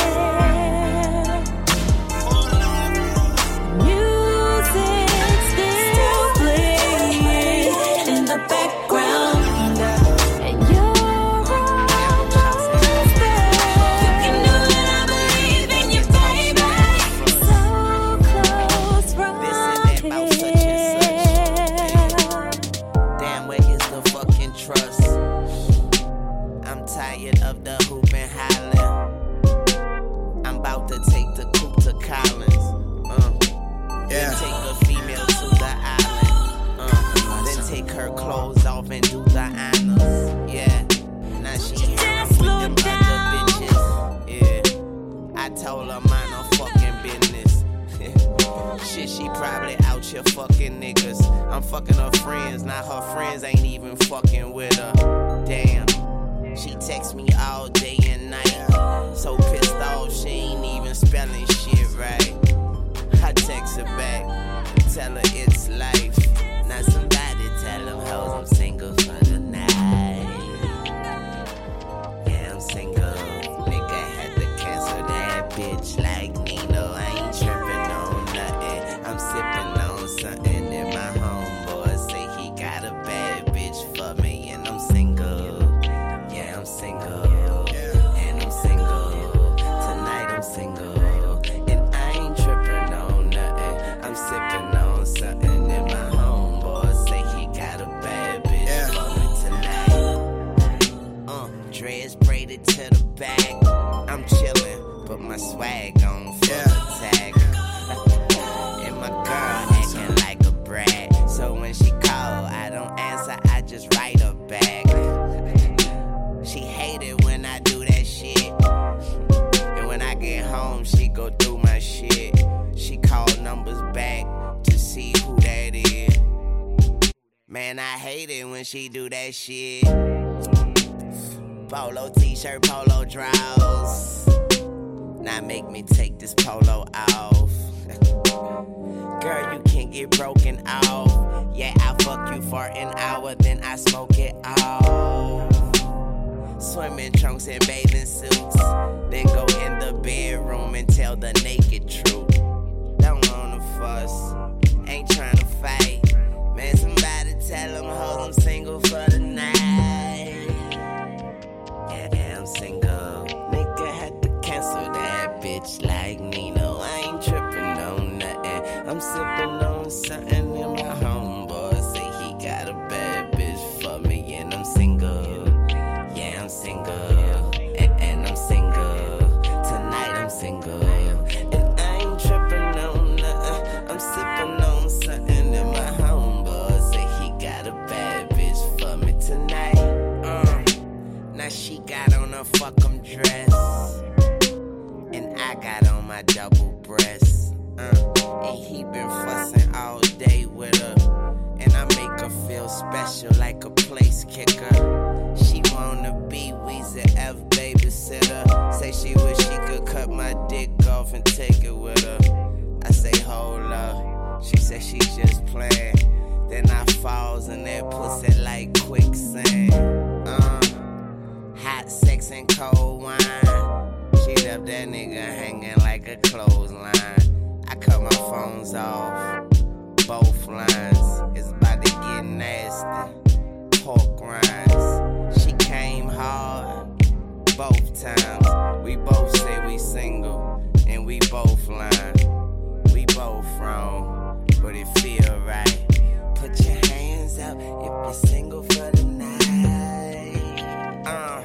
She do that shit. Polo t-shirt, polo draws. Now make me take this polo off. Girl, you can't can't get broken off. Yeah, I fuck you for an hour, then I smoke it off. Swimming trunks and bathing suits, then go in the bedroom and tell the naked truth. Don't wanna fuss, ain't tryna fight. Man, somebody tell them, hold, I'm single for the night. Yeah, yeah, I'm single. Nigga had to cancel that bitch like Nino. I ain't tripping on nothing, I'm sipping on something. Fuck 'em dress, and I got on my double breast, uh, and he been fussing all day with her, and I make her feel special like a place kicker. She wanna be Weezy F babysitter, say she wish she could cut my dick off and take it with her. I say hold up, she said she just playing, then I falls in that pussy like quicksand. Uh, Hot sex and cold wine. She left that nigga hanging like a clothesline. I cut my phones off, both lines. It's about to get nasty, pork rinds. She came hard, both times. We both say we single, and we both lying. We both wrong, but it feel right. Put your hands up if you're single for the night. Uh.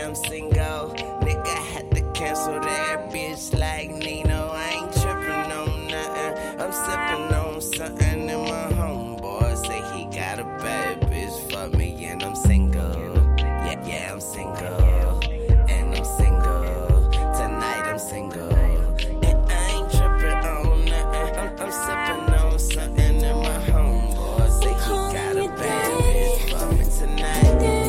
I'm single, nigga had to cancel that bitch like Nino. I ain't tripping on nothing, I'm sipping on something. And my homeboy say he got a bad bitch for me, and I'm single. Yeah, yeah, I'm single, and I'm single. Tonight I'm single, and I ain't tripping on nothing, I'm, I'm sipping on something. And my homeboy say he got a bad bitch for me tonight.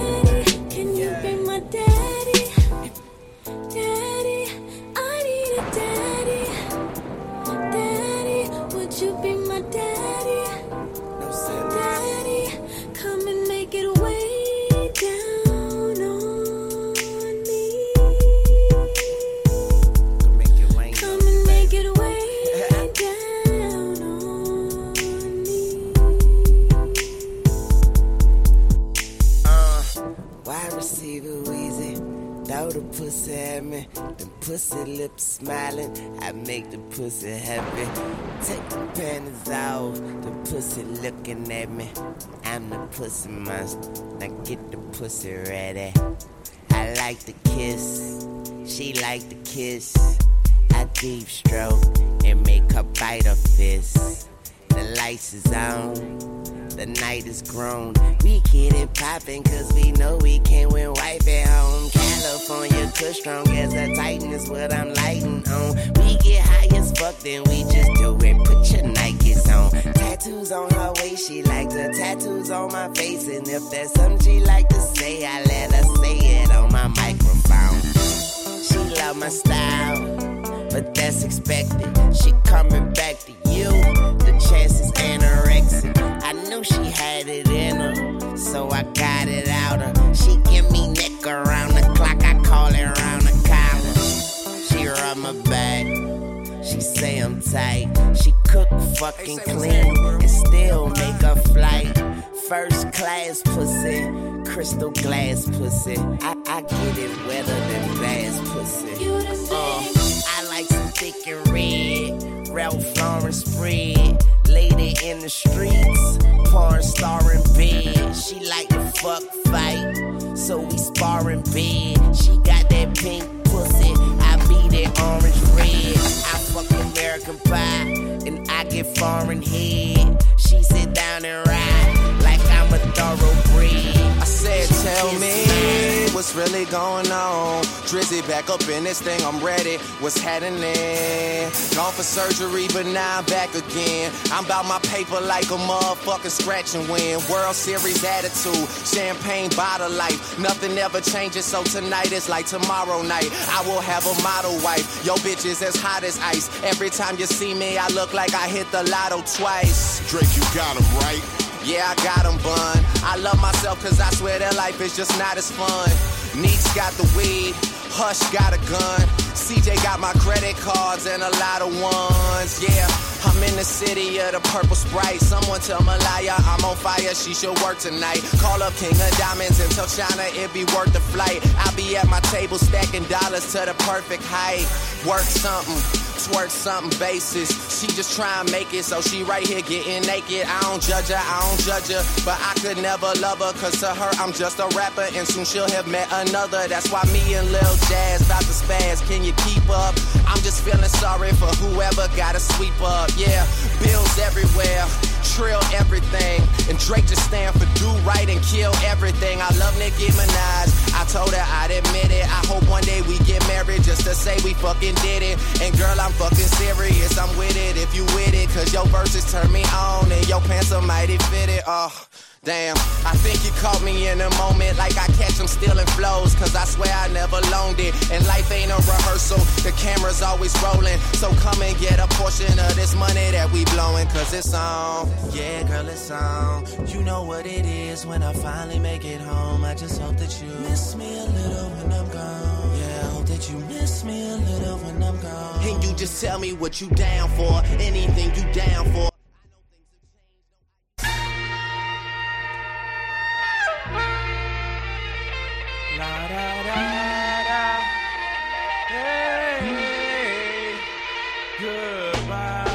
Pussy lips smiling, I make the pussy happy. Take the panties off, the pussy looking at me. I'm the pussy monster, now get the pussy ready. I like to kiss, she like to kiss. I deep stroke and make her bite her fist. The lights is on, the night is grown. We get it poppin' cause we know we can't win wife at home. California Kush strong as a titan is what I'm lighting on. We get high as fuck then we just do it. Put your Nikes on. Tattoos on her waist, she like the tattoos on my face. And if there's something she like to say, I let her say it on my microphone. She love my style, but that's expected. She coming back to you, the chances anorexic. I knew she had it in her, so I got it out her. She give me neck around the clock, I call it round the collar. She rub my back, she say I'm tight. She cook fucking clean and still make a flight. First class pussy, crystal glass pussy. I, I get it wetter than glass pussy. Uh, I like some thick and red, Ralph Lauren spread. Lady in the streets, porn star in bed. She like to fuck fight, so we spar in bed. She got that pink pussy, I be that orange red. I fuck American Pie, and I get foreign head. She sit down and ride like I'm a thoroughbred. I said, tell me what's really going on. Drizzy back up in this thing, I'm ready. What's happening? Gone for surgery, but now I'm back again. I'm about my paper like a motherfucking scratch and win. World Series attitude, champagne bottle life. Nothing ever changes, so tonight is like tomorrow night. I will have a model wife. Yo, bitch is as hot as ice. Every time you see me, I look like I hit the lotto twice. Drake, you got him right. Yeah, I got him, bun. I love myself cause I swear that life is just not as fun. Neek's got the weed, Hush got a gun, C J got my credit cards and a lot of ones. Yeah, I'm in the city of the purple Sprite. Someone tell Malaya I'm on fire, she should work tonight. Call up King of Diamonds and tell China it be worth the flight. I'll be at my table stacking dollars to the perfect height. Work something, twerk something basis. She just try and make it, so she right here getting naked. I don't judge her, I don't judge her, but I could never love her, cause to her I'm just a rapper, and soon she'll have met another. That's why me and Lil Jazz about to spaz. Can you keep up? I'm just feeling sorry for whoever gotta sweep up. Yeah, bills everywhere, trill everything, and Drake just stand for do right and kill everything. I love Nicki Minaj, I told her I'd admit it. I hope one day we get married just to say we fucking did it. And girl, I'm I'm fucking serious, I'm with it if you with it. Cause your verses turn me on and your pants are mighty fitted. Oh, damn, I think you caught me in a moment. Like I catch them stealing flows, cause I swear I never loaned it. And life ain't a rehearsal, the camera's always rolling. So come and get a portion of this money that we blowing. Cause it's on, yeah girl it's on. You know what it is when I finally make it home. I just hope that you miss me a little when I'm gone. Yeah, I hope that you miss me a little when I'm gone. And you just tell me what you down for, anything you down for. La, da, da, da. Hey, goodbye.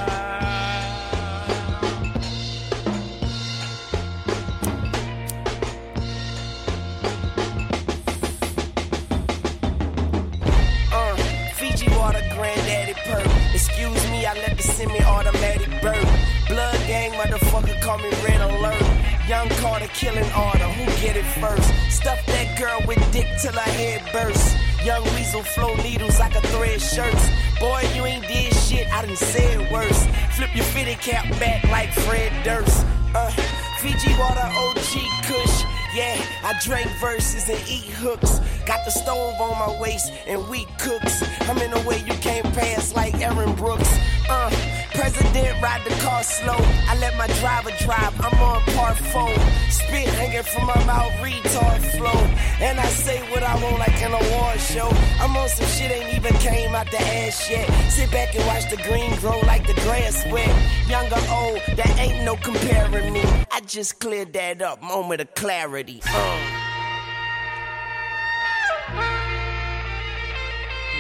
Uh, Fiji water, granddaddy perk. Excuse me, I let the semi-automatic bird. Blood gang, motherfucker, call me red alert. Young Carter killing order, who get it first? Stuff that girl with dick till her head bursts. Young Weasel flow needles, I can thread shirts. Boy, you ain't did shit, I done said worse. Flip your fitted cap back like Fred Durst. Uh, Fiji water, O G Kush. Yeah, I drink verses and eat hooks. Got the stove on my waist and we cooks. I'm in a way you can't pass like Aaron Brooks. Uh, President ride the car slow. I let my driver drive, I'm on par four. Spit hanging from my mouth, retard flow. And I say what I want like an award show. I'm on some shit ain't even came out the ass yet. Sit back and watch the green grow like the grass wet. Young or old, there ain't no comparing me. I just cleared that up, moment of clarity. Uh.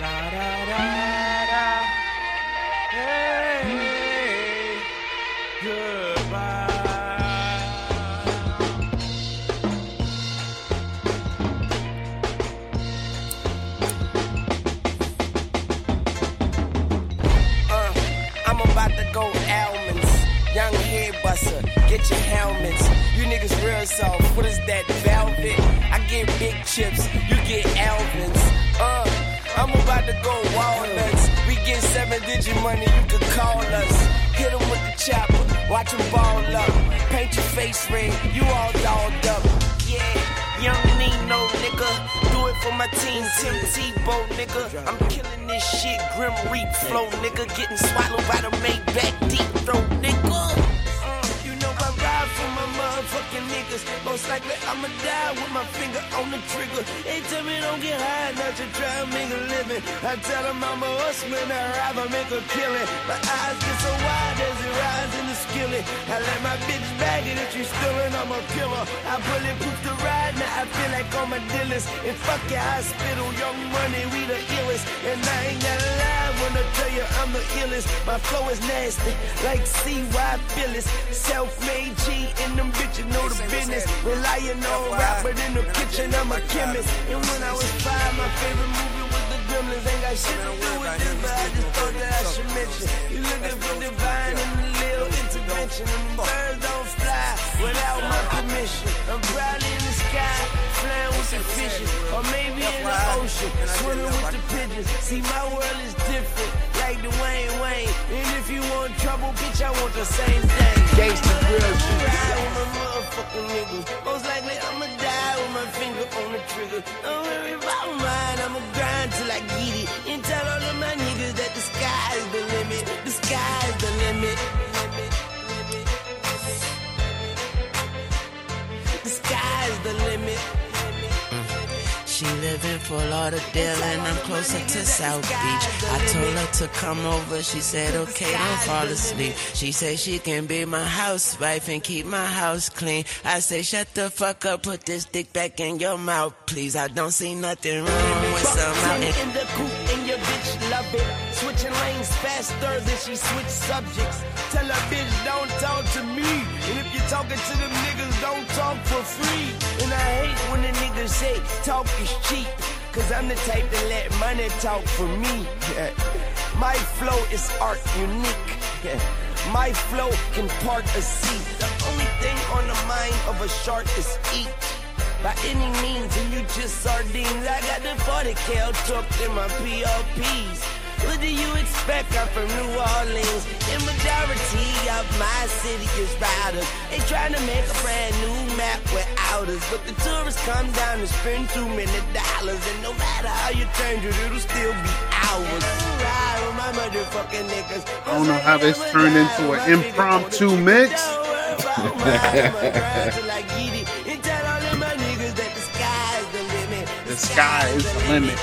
La da da da. Hey. Get your helmets, you niggas real soft. What is that velvet? I get big chips, you get Alvin's. Uh, I'm about to go walnuts. We get seven digit money, you could call us. Hit them with the chopper, watch them ball up. Paint your face red, you all dolled up. Yeah, young Nino nigga, do it for my team. Tim Tebow nigga, I'm killing this shit. Grim Reap flow nigga, getting swallowed by the Maybach deep throat nigga. For my motherfucking niggas, most likely I'ma die with my finger on the trigger. They tell me don't get high, not to try and make a living. I tell them I'm a hustler, I ride, I make a killing. My eyes get so wide as it rides in the skillet. I let my bitch bag it, if you stealin', I'm a killer. I bulletproof the ride, now I feel like all my dealers. And fuck your hospital, young money, we the illest. And I ain't gotta lie when I tell you I'm the illest. My flow is nasty, like C Y Phyllis, self-made G. And them bitches know the business. Relying on rapper in the kitchen, I'm a chemist. And when I was five, my favorite movie was The Gremlins. Ain't got shit to do with this, but I just thought that I should mention. You looking for divine and a little intervention. And birds don't fly without my permission. I'm proudly in the sky, flying with and fishing, or maybe in the ocean, swimming with the pigeons. See, my world is different, like the Wayne Wayne. And if you want trouble, bitch, I want the same thing. Gangsta real shit. Ride with my motherfucking niggas. Most likely I'ma die with my finger on the trigger. Don't worry about mine, I'ma grind till I get it. And tell all of my niggas that the sky is the limit. The sky is the limit. The sky is the limit. Mm. She live in Fort Lauderdale and I'm closer to South Beach. I told her to come over, she said okay, don't fall asleep. She said she can be my housewife and keep my house clean. I say shut the fuck up, put this dick back in your mouth, please. I don't see nothing wrong with somebody in the coop and your bitch love it. Switching lanes faster than she switch subjects. Tell her bitch don't talk to me. And if you're talking to them niggas, don't talk for free. And I hate when the niggas say talk is cheap, cause I'm the type to let money talk for me. My flow is art unique. My flow can part a seat. The only thing on the mind of a shark is eat. By any means, and you just sardines. I got the forty cal tucked in my P R Ps. What do you expect? I'm from New Orleans. The majority of my city is riders. They trying to make a brand new map without us. But the tourists come down and spend too many dollars. And no matter how you change it, it'll still be ours. I don't know how this turned into an impromptu mix. The sky is the limit.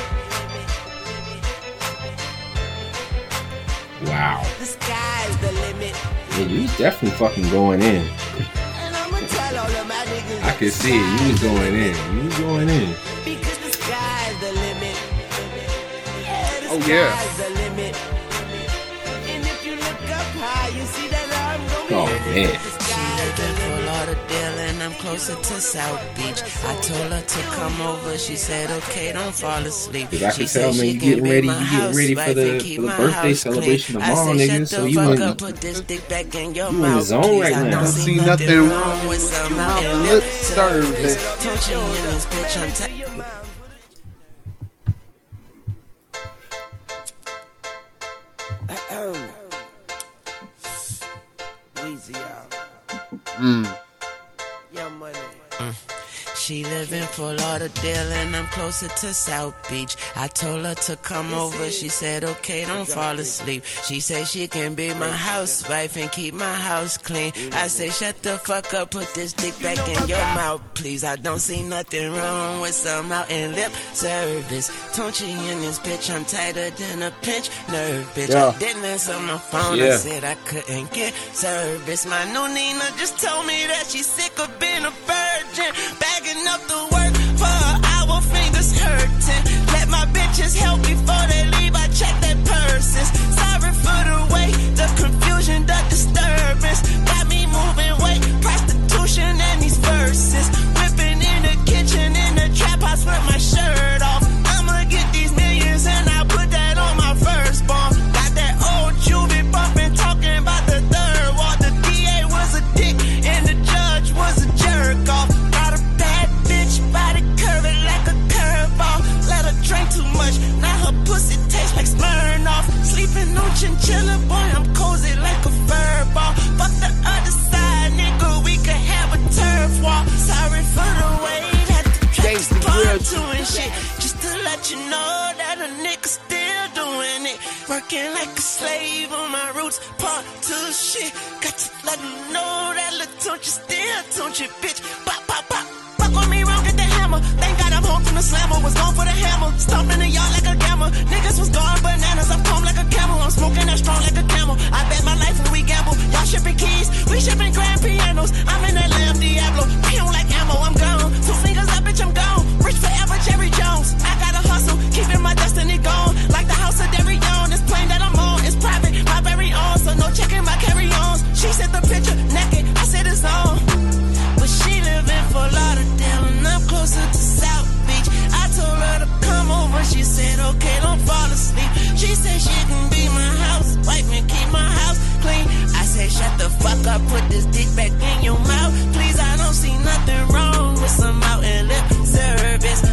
Wow. The sky is the limit. Yeah, you was definitely fucking going in. And I'ma tell all of my niggas. I could see it. You was going in. You was going in. Because the sky is the limit. Yeah, the oh, sky yeah. is the limit. And if you look up high, you see that I'm going oh, in. Oh, man. And I'm closer to South Beach. I told her to come over. She said, okay, don't fall asleep. She said, she getting ready, you getting ready for the, for the birthday celebration tomorrow, nigga. So you ain't put this dick back in your mouth. You in the zone right now. I don't see nothing wrong with some lip service. Easy out. Mm. Mm. She live in Fort Lauderdale and I'm closer to South Beach. I told her to come over. She said, okay, don't fall asleep. She said she can be my housewife and keep my house clean. I say, shut the fuck up, put this dick back in your mouth, please. I don't see nothing wrong with some out and lip service. Don't you in this bitch, I'm tighter than a pinch nerve, bitch. Yeah. I didn't answer my phone, yeah. I said I couldn't get service. My new Nina just told me that she's sick of being a virgin. Bagging up the work for an hour, fingers hurting. Let my bitches help before they leave, I check their purses. Sorry for the wait, the confusion, the disturbance. Got me moving weight, prostitution and these verses. Whipping in the kitchen, in the trap house with my shirt off. I'ma get these millions and I put that on my first bomb. Got that old Juvie bumping, talking about the third wall. The D A was a dick and the judge was a jerk off. Got a bad bitch, body curving like a curveball. Let her drink too much, now her pussy tastes like Smirnoff. Sleeping on chinchilla, boy, I'm cozy like a fur ball. Fuck the other side, nigga, we could have a turf war. Sorry for the wait, had to try to part two and shit. To let you know that a nigga still doing it. Working like a slave on my roots, part two shit. Got to let you know that little don't you still don't you, bitch. Pop, pop, pop. Fuck with me wrong, get the hammer. Thank God I'm home from the slammer. Was gone for the hammer. Stomping the yard like a gamma. Niggas was gone bananas. I'm calm like a camel. I'm smoking that strong like a camel. I bet my life when we gamble. Y'all shipping keys. We shipping grand pianos. I'm in that Lamb Diablo. I don't like ammo. I'm gone. Two fingers up, bitch, I'm gone. Rich forever, Jerry Jones. I gotta hustle, keeping my destiny gone. Like the house of Derry on, this plane that I'm on is private, my very own. So no checking my carry-ons. She sent the picture naked, I said it's on. But she living for Lauderdale and I'm closer to South Beach. I told her to come over, she said okay, don't fall asleep. She said she can be my housewife and keep my house clean. I said shut the fuck up, put this dick back in your mouth, please. I don't see nothing wrong with some out and lip service.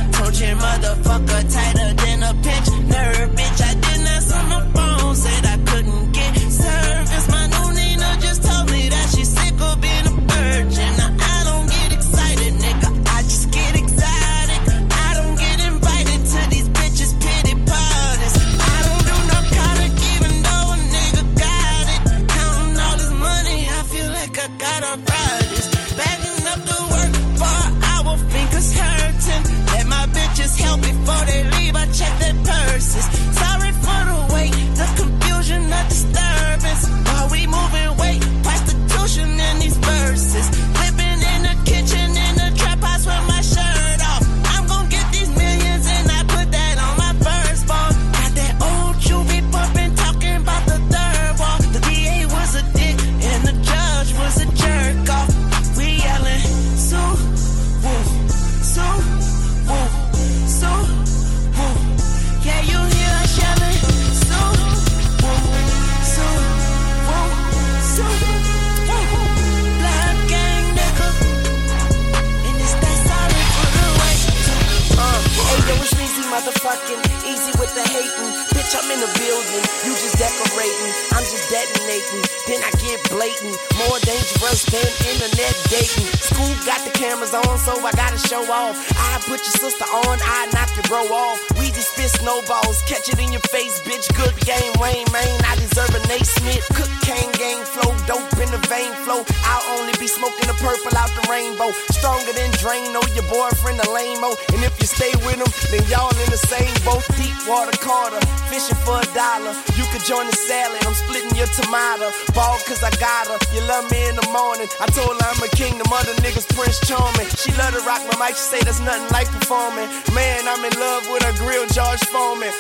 accelerating, I'm just detonating, then I get blatant, more dangerous than internet dating. School got the cameras on, so I gotta show off. I put your sister on, I knock your bro off. We just spit snowballs, catch it in your face, bitch. Good game, Wayne, man, I deserve a Nate Smith. Cook cane gang flow, dope in the vein flow. I'll only be smoking the purple out the rainbow. Stronger than Drain, know your boyfriend a lame-o. And if you stay with him, then y'all in the same boat. Deep water Carter, fishing for a dollar. You could join the salad, I'm splitting your tomato. Ball cause I got her, you love me in the morning. I told her I'm a king, the mother niggas Prince Charming. She love to rock my mic, she say there's nothing like performing. Man, I'm in love with her grill, George Foreman.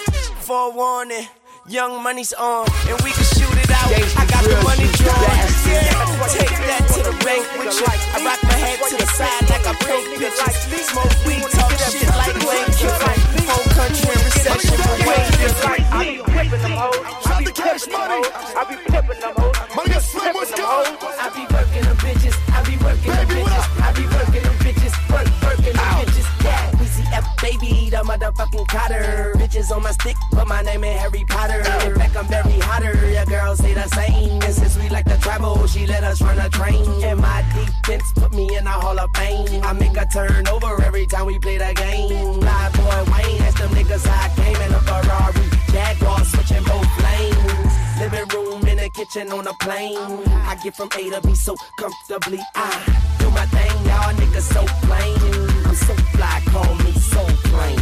Forewarning, Young Money's on, and we can shoot it out. I got the money drawn. Take that to the bank with you. I rock my head to the side like I paint pictures. Smoke weed, talk shit like Wayne Killer. Whole country in recession, but Wayne Killer. I be whipping them hoes. I be pimping them hoes. I be pimping them hoes. I be working them bitches. I be working them bitches. I be working them bitches. Work, working them bitches. Yeah. Baby, the motherfucking Cotter. Bitches on my stick, but my name is Harry Potter. In fact, I'm very hotter. Your girls say the same. And since we like to travel, she let us run a train. And my defense put me in the Hall of Fame. I make a turnover every time we play the game. Fly boy Wayne, that's them niggas I came in a Ferrari. Jaguar switching both lanes. Living room in the kitchen on a plane. I get from A to B so comfortably. I do my thing, y'all niggas so plain. I'm so fly, call me so plain.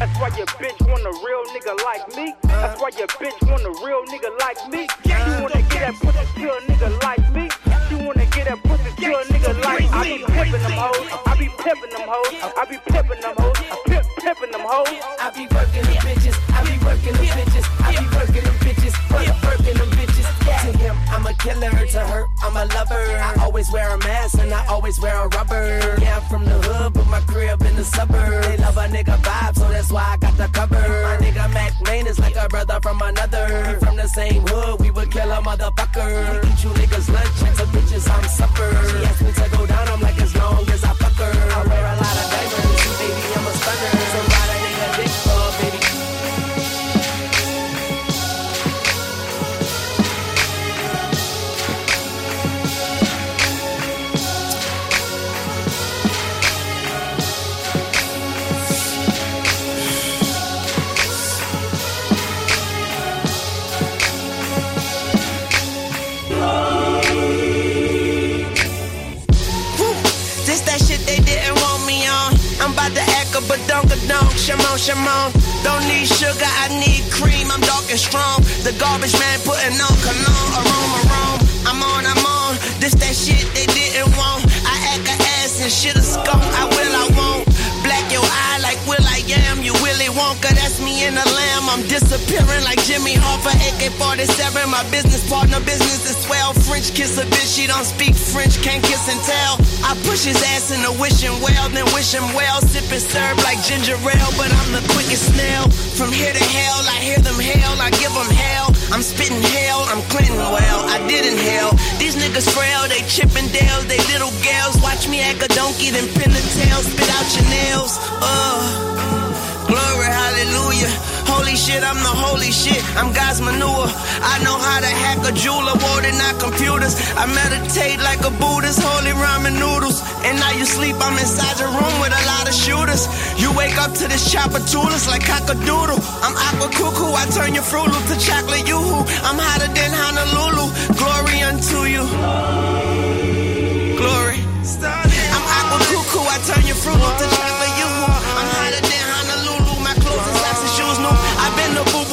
That's why your bitch want a real nigga like me. That's why your bitch want a real nigga like me. You wanna get that pussy to a nigga like me. You wanna get that pussy to a nigga like me. I be pimpin' them hoes. I be pimpin' them hoes. I be pimpin' them hoes. I pimp pimpin' them hoes. I be workin' them bitches. I be workin' them bitches. I be workin' them bitches. Workin' them bitches. To him, I'm a killer. To her, I'm a lover. I always wear a mask and I always wear a rubber. Yeah, I'm from the hood, but my crib in the suburbs. They love a nigga vibe, so that's why I got the cover. My nigga Mac Rain is like a brother from another. We from the same hood, we would kill a motherfucker. We eat you niggas lunch and some bitches I'm supper. She asked me to go down, I'm like as long as I fuck her. I wear a lot of diamonds, baby, I'm a stunner. So why that nigga dick for, baby? Shamon, Shamon, don't need sugar, I need cream, I'm dark and strong. The garbage man putting on cologne, aroma, aroma. I'm on, I'm on, this that shit they didn't want. I act a ass and shit a skunk, I will, I won't. Black your eye like Will I Am, you Willy Wonka, that's me in the lamb. I'm disappearing like Jimmy Hoffa, A K forty-seven. My business partner, business is swell. French kiss a bitch, she don't speak French, can't kiss and tell. I push his ass into wishing well, then wish him well. Sip and serve like ginger ale, but I'm the quickest snail. From here to hell, I hear them hell, I give them hell. I'm spitting hell, I'm Clinton well, I didn't hell. These niggas frail, they Chippendales, they little gals. Watch me act a donkey, then pin the tail, spit out your nails. Uh. Glory, hallelujah. Holy shit, I'm the holy shit. I'm God's manure. I know how to hack a jeweler, warding out computers. I meditate like a Buddhist, holy ramen noodles. And now you sleep, I'm inside your room with a lot of shooters. You wake up to this chopper toolers like cock-a-doodle. I'm aqua cuckoo, I turn your Froot Loop to chocolate yoo-hoo. I'm hotter than Honolulu. Glory unto you. Glory. I'm aqua cuckoo, I turn your Froot Loop to chocolate yoo-hoo. I'm hotter than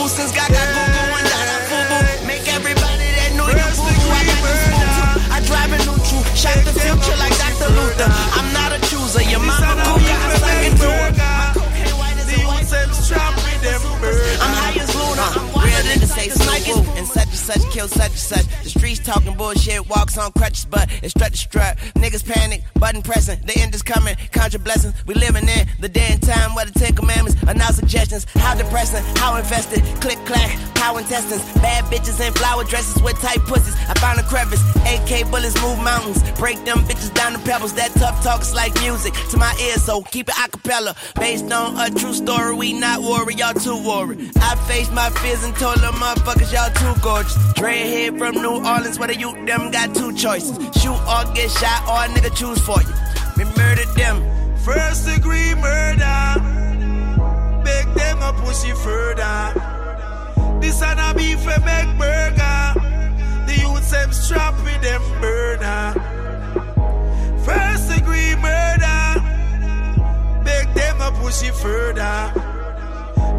since God got Google and got a boo-boo. Make everybody that know you boo-boo. I got this boo-boo. I drive a new truth. Shot the future like Doctor Luther. I'm not a chooser. Your mama cougar, I suck it through her. My cocaine white as a white suit. I'm high as Luna. I'm wild as a snake. And such and such kill such and such. The streets talking bullshit. Walks on crutches, but it's strut to strut. Niggas panic. Button pressing. The end is coming. Contra blessings. We living in the day and time where the Ten Commandments are now suggestions. How depressing, how invested, click clack, power intestines, bad bitches in flower dresses with tight pussies. I found a crevice, A K bullets move mountains, break them bitches down to pebbles. That tough talk's like music to my ears, so keep it acapella. Based on a true story, we not worry, y'all too worried. I faced my fears and told them motherfuckers y'all too gorgeous. Dreadhead from New Orleans, where the youth them got two choices. Shoot or get shot, or a nigga choose for you. We murdered them. First degree murder. Make them a pussy further. This and a beef and make burger. The youth them strap with them burner. First degree murder. Make them a pussy further.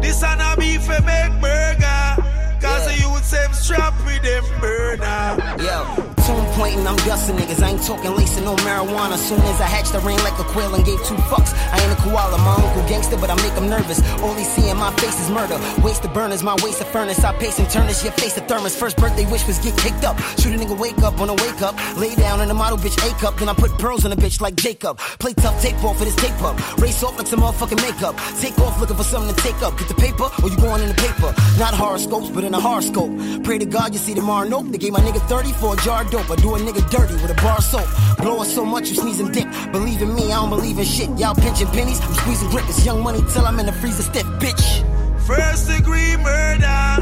This and a beef and make burger. Cause yeah. You would say I'm strapped with them burner. Yeah, tune platin', I'm dustin' niggas. I ain't talking lacing no marijuana. Soon as I hatched, I ran like a quail and gave two fucks. I ain't a koala, my uncle gangster, but I make him nervous. Only seeing my face is murder. Waste of burners, my waist a furnace. I pace and turn this, your face a thermos. First birthday wish was get kicked up. Shoot a nigga, wake up on a wake up. Lay down in the model, bitch, ache up. Then I put pearls on a bitch like Jacob. Play tough, take ball for this tape up. Race off like some motherfucking makeup. Take off looking for something to take up. Get the paper, or you going in the paper. Not horoscopes, but in a horoscope. Pray to God you see tomorrow. Nope, they gave my nigga thirty for a jar of dope. I do a nigga dirty with a bar of soap. Blow it so much you sneezing dick. Believe in me, I don't believe in shit. Y'all pinching pennies, I'm squeezing grip. It's young money till I'm in the freezer stiff, bitch. First degree murder.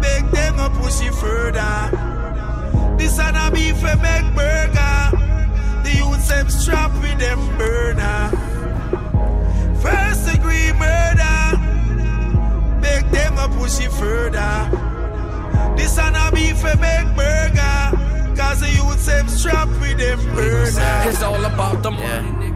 Make them a pussy further. This and a beef and make burger. The youths them strapped with them burner. First degree murder. Make them a pussy further. This and a beef and make burger. Cause the youths them strapped with them burner. It's all about the money.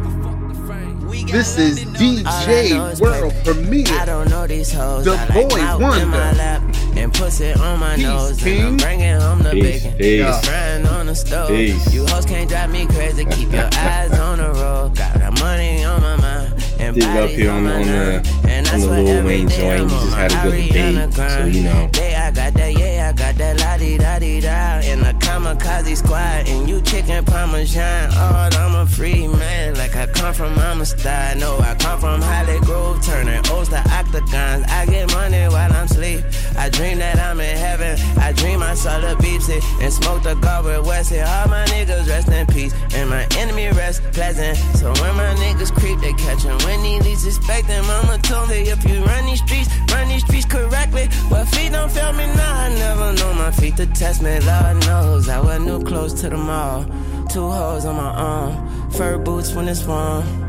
This is D J World Premier. I don't know these hoes. The boy wonder. And pussy on my nose. I'm bringing home the bacon. You're frying on the stove. You hoes can't drive me crazy. Keep your eyes on the road. Got that money on my mind. And dig up here on, on the on the Lil Wayne joint. You just had a good date, so you know. Yeah, I got that, yeah, I got that la di da di da. In a kamikaze squad, and you chicken parmesan. Oh, I'm a free man, like I come from Amistad. No, I come from Holly Grove, turning O's to octagons. I get money while I'm sleep. I dream that I'm in heaven. I dream I saw the Beepsy and smoked a guard with Wesley. All my niggas rest in peace, and my enemy rest pleasant. So when my niggas creep, they catch 'em. When he least expect them, mama told me if you run these streets, run these streets correctly. Well, feet don't fail me now. I never know my feet to test me. Lord knows I wear new clothes to the mall. Two hoes on my arm, fur boots when it's warm.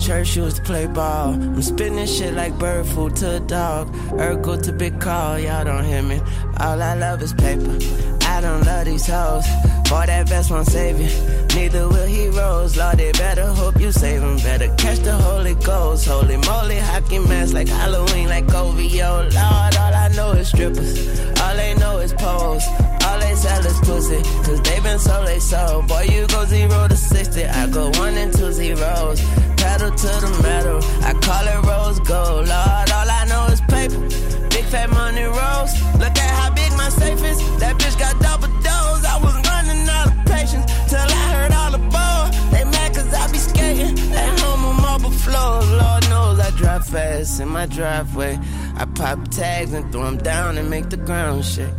Church shoes to play ball. I'm spinning shit like bird food to a dog. Urkel to big call, y'all don't hear me. All I love is paper. I don't love these hoes. Boy, that vest won't save you. Neither will heroes. Lord, they better hope you save them. Better catch the Holy Ghost. Holy moly, hockey mask like Halloween, like O V O. Lord, all I know is strippers. All they know is poles. All they sell is pussy. Cause they been so they sold. Boy, you go zero to sixty. I go one and two zeros. Pedal to the metal. I call it rose gold. Lord, all I know is paper. Big fat money rolls. Look at how big my safe is. That bitch got double doors. I was running out of patience till I heard all the ball. They mad cause I be skating. They home on marble floors. Lord knows I drive fast in my driveway. I pop tags and throw them down and make the ground shake.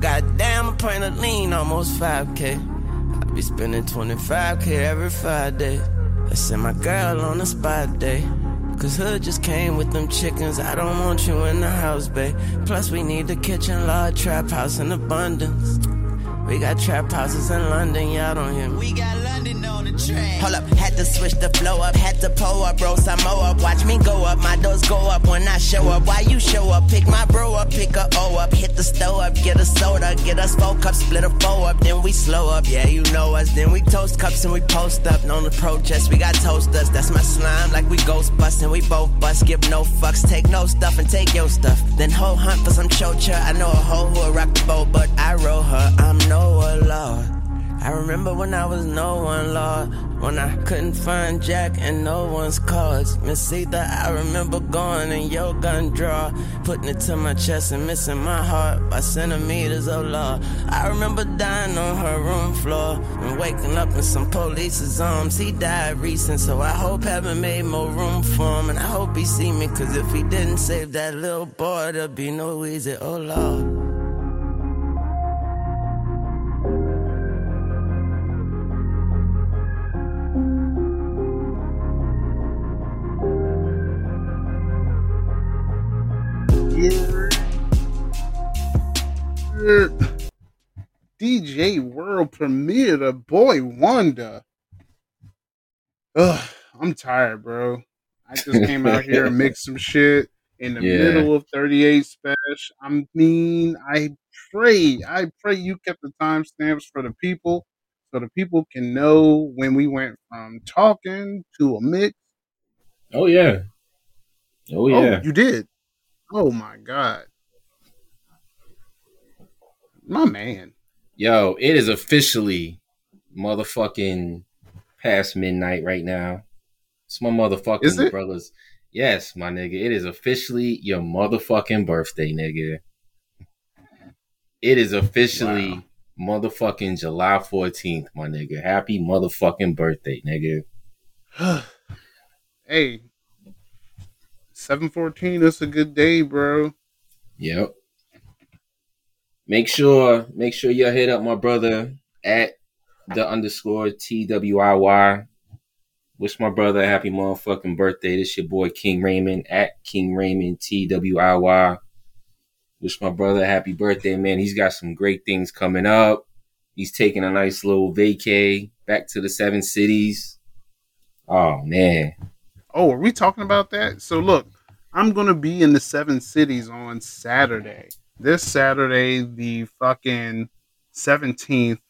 Goddamn, a pint of lean, almost five K. I be spending twenty-five K every five days. I sent my girl on a spot day. Cause hood just came with them chickens. I don't want you in the house, babe. Plus we need the kitchen, Lord, trap house in abundance. We got trap houses in London, y'all don't hear me. We got London on the track. Hold up, had to switch the flow up, had to pull up, bro, Samoa up. Watch me go up, my doors go up when I show up. Why you show up? Pick my bro up, pick a O up, hit the stove up, get a soda, get us four cups, split a four up, then we slow up. Yeah, you know us, then we toast cups and we post up. Known the protest, we got toasters. That's my slime, like we ghost bustin'. We both bust, give no fucks, take no stuff and take your stuff. Then hoe hunt for some chocha. I know a hoe who'll rock the boat, but I roll her. I'm no. Oh, Lord, I remember when I was no one, Lord. When I couldn't find Jack and no one's cards. Miss Ether, I remember going in your gun drawer, putting it to my chest and missing my heart by centimeters, oh Lord. I remember dying on her room floor and waking up in some police's arms. He died recent, so I hope heaven made more room for him. And I hope he see me, cause if he didn't save that little boy, there'd be no easy, oh Lord. D J World Premier, the boy Wanda. Ugh, I'm tired, bro. I just came out here and mixed some shit in the yeah. middle of thirty-eight Special. I mean, I pray, I pray you kept the timestamps for the people so the people can know when we went from talking to a mix. Oh, yeah. Oh, yeah. Oh, you did? Oh, my God. My man. Yo, it is officially motherfucking past midnight right now. It's my motherfucking brothers. Yes, my nigga. It is officially your motherfucking birthday, nigga. It is officially wow. motherfucking July fourteenth, my nigga. Happy motherfucking birthday, nigga. Hey, seven fourteen, that's a good day, bro. Yep. Make sure, make sure y'all hit up my brother at the underscore T W I Y. Wish my brother a happy motherfucking birthday. This your boy King Raymond at King Raymond T W I Y. Wish my brother a happy birthday, man. He's got some great things coming up. He's taking a nice little vacay back to the seven cities. Oh, man. Oh, are we talking about that? So, look, I'm going to be in the seven cities on Saturday. This Saturday, the fucking seventeenth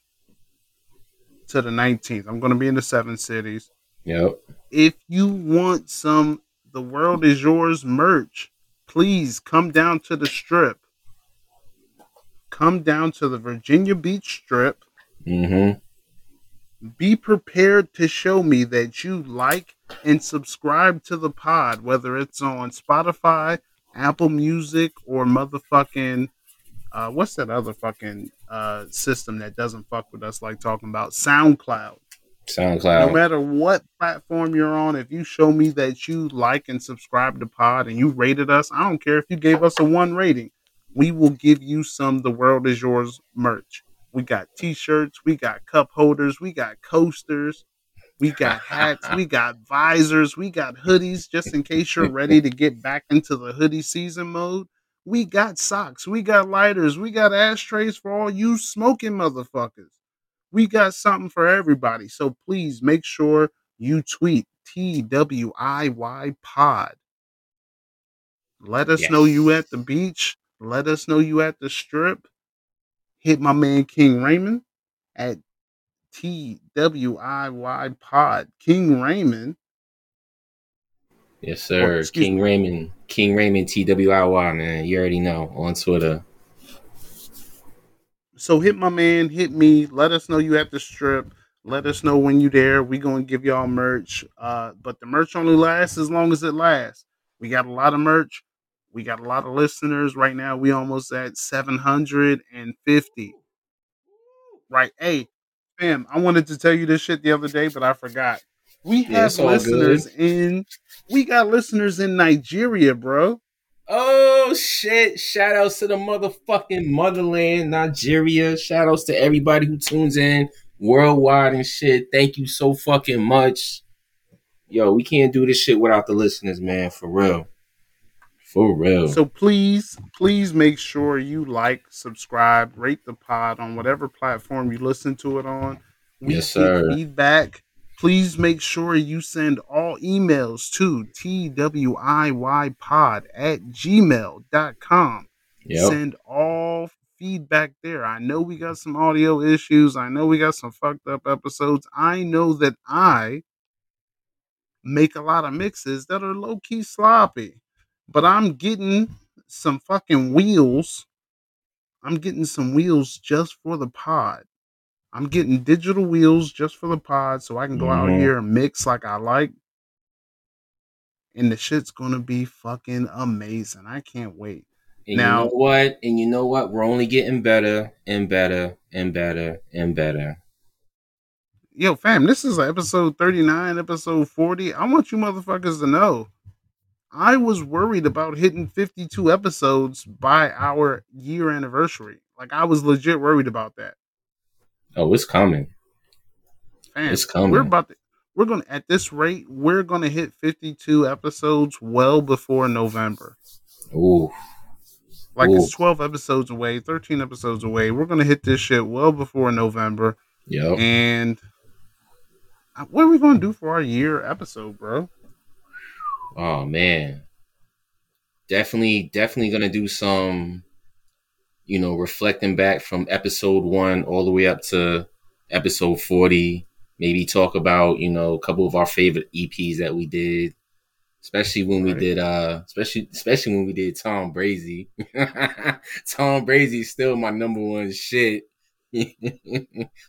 to the nineteenth. I'm going to be in the seven cities. Yep. If you want some The World Is Yours merch, please come down to the strip. Come down to the Virginia Beach Strip. Mm-hmm. Be prepared to show me that you like and subscribe to the pod, whether it's on Spotify, Apple Music, or motherfucking uh, what's that other fucking uh, system that doesn't fuck with us like talking about? SoundCloud. SoundCloud. No matter what platform you're on, if you show me that you like and subscribe to pod and you rated us, I don't care if you gave us a one rating. We will give you some The World Is Yours merch. We got t-shirts, we got cup holders, we got coasters, we got hats, we got visors, we got hoodies, just in case you're ready to get back into the hoodie season mode. We got socks, we got lighters, we got ashtrays for all you smoking motherfuckers. We got something for everybody. So please make sure you tweet T W I Y pod. Let us yes. know you at the beach. Let us know you at the strip. Hit my man King Raymond at T W I Y pod. King Raymond. Yes, sir. Oh, King me. Raymond. King Raymond T W I Y, man. You already know. On Twitter. So hit my man. Hit me. Let us know you at the strip. Let us know when you there. We going to give y'all merch. Uh, but the merch only lasts as long as it lasts. We got a lot of merch. We got a lot of listeners. Right now, we almost at seven hundred fifty. Right. Hey. Fam, I wanted to tell you this shit the other day, but I forgot. We have yeah, listeners good. in, we got listeners in Nigeria, bro. Oh, shit. Shout outs to the motherfucking motherland, Nigeria. Shout outs to everybody who tunes in worldwide and shit. Thank you so fucking much. Yo, we can't do this shit without the listeners, man. For real. For real. So please, please make sure you like, subscribe, rate the pod on whatever platform you listen to it on. We yes, sir. Feedback. Please make sure you send all emails to TWIYpod at gmail dot com. Yep. Send all feedback there. I know we got some audio issues. I know we got some fucked up episodes. I know that I make a lot of mixes that are low-key sloppy. But I'm getting some fucking wheels. I'm getting some wheels just for the pod. I'm getting digital wheels just for the pod so I can go mm-hmm. out here and mix like I like. And the shit's going to be fucking amazing. I can't wait. And now, you know what? And you know what? We're only getting better and better and better and better. Yo, fam, this is episode thirty-nine, episode forty. I want you motherfuckers to know. I was worried about hitting fifty-two episodes by our year anniversary. Like, I was legit worried about that. Oh, it's coming. Man, it's coming. We're about to, we're going to, at this rate, we're going to hit fifty-two episodes well before November. Ooh. Like Ooh. It's twelve episodes away, thirteen episodes away. We're going to hit this shit well before November. Yep. And what are we going to do for our year episode, bro? Oh, man. Definitely, definitely going to do some, you know, reflecting back from episode one all the way up to episode forty. Maybe talk about, you know, a couple of our favorite E Ps that we did. Especially when we right. did, uh, especially especially when we did Tom Brady. Tom Brady's still my number one shit. What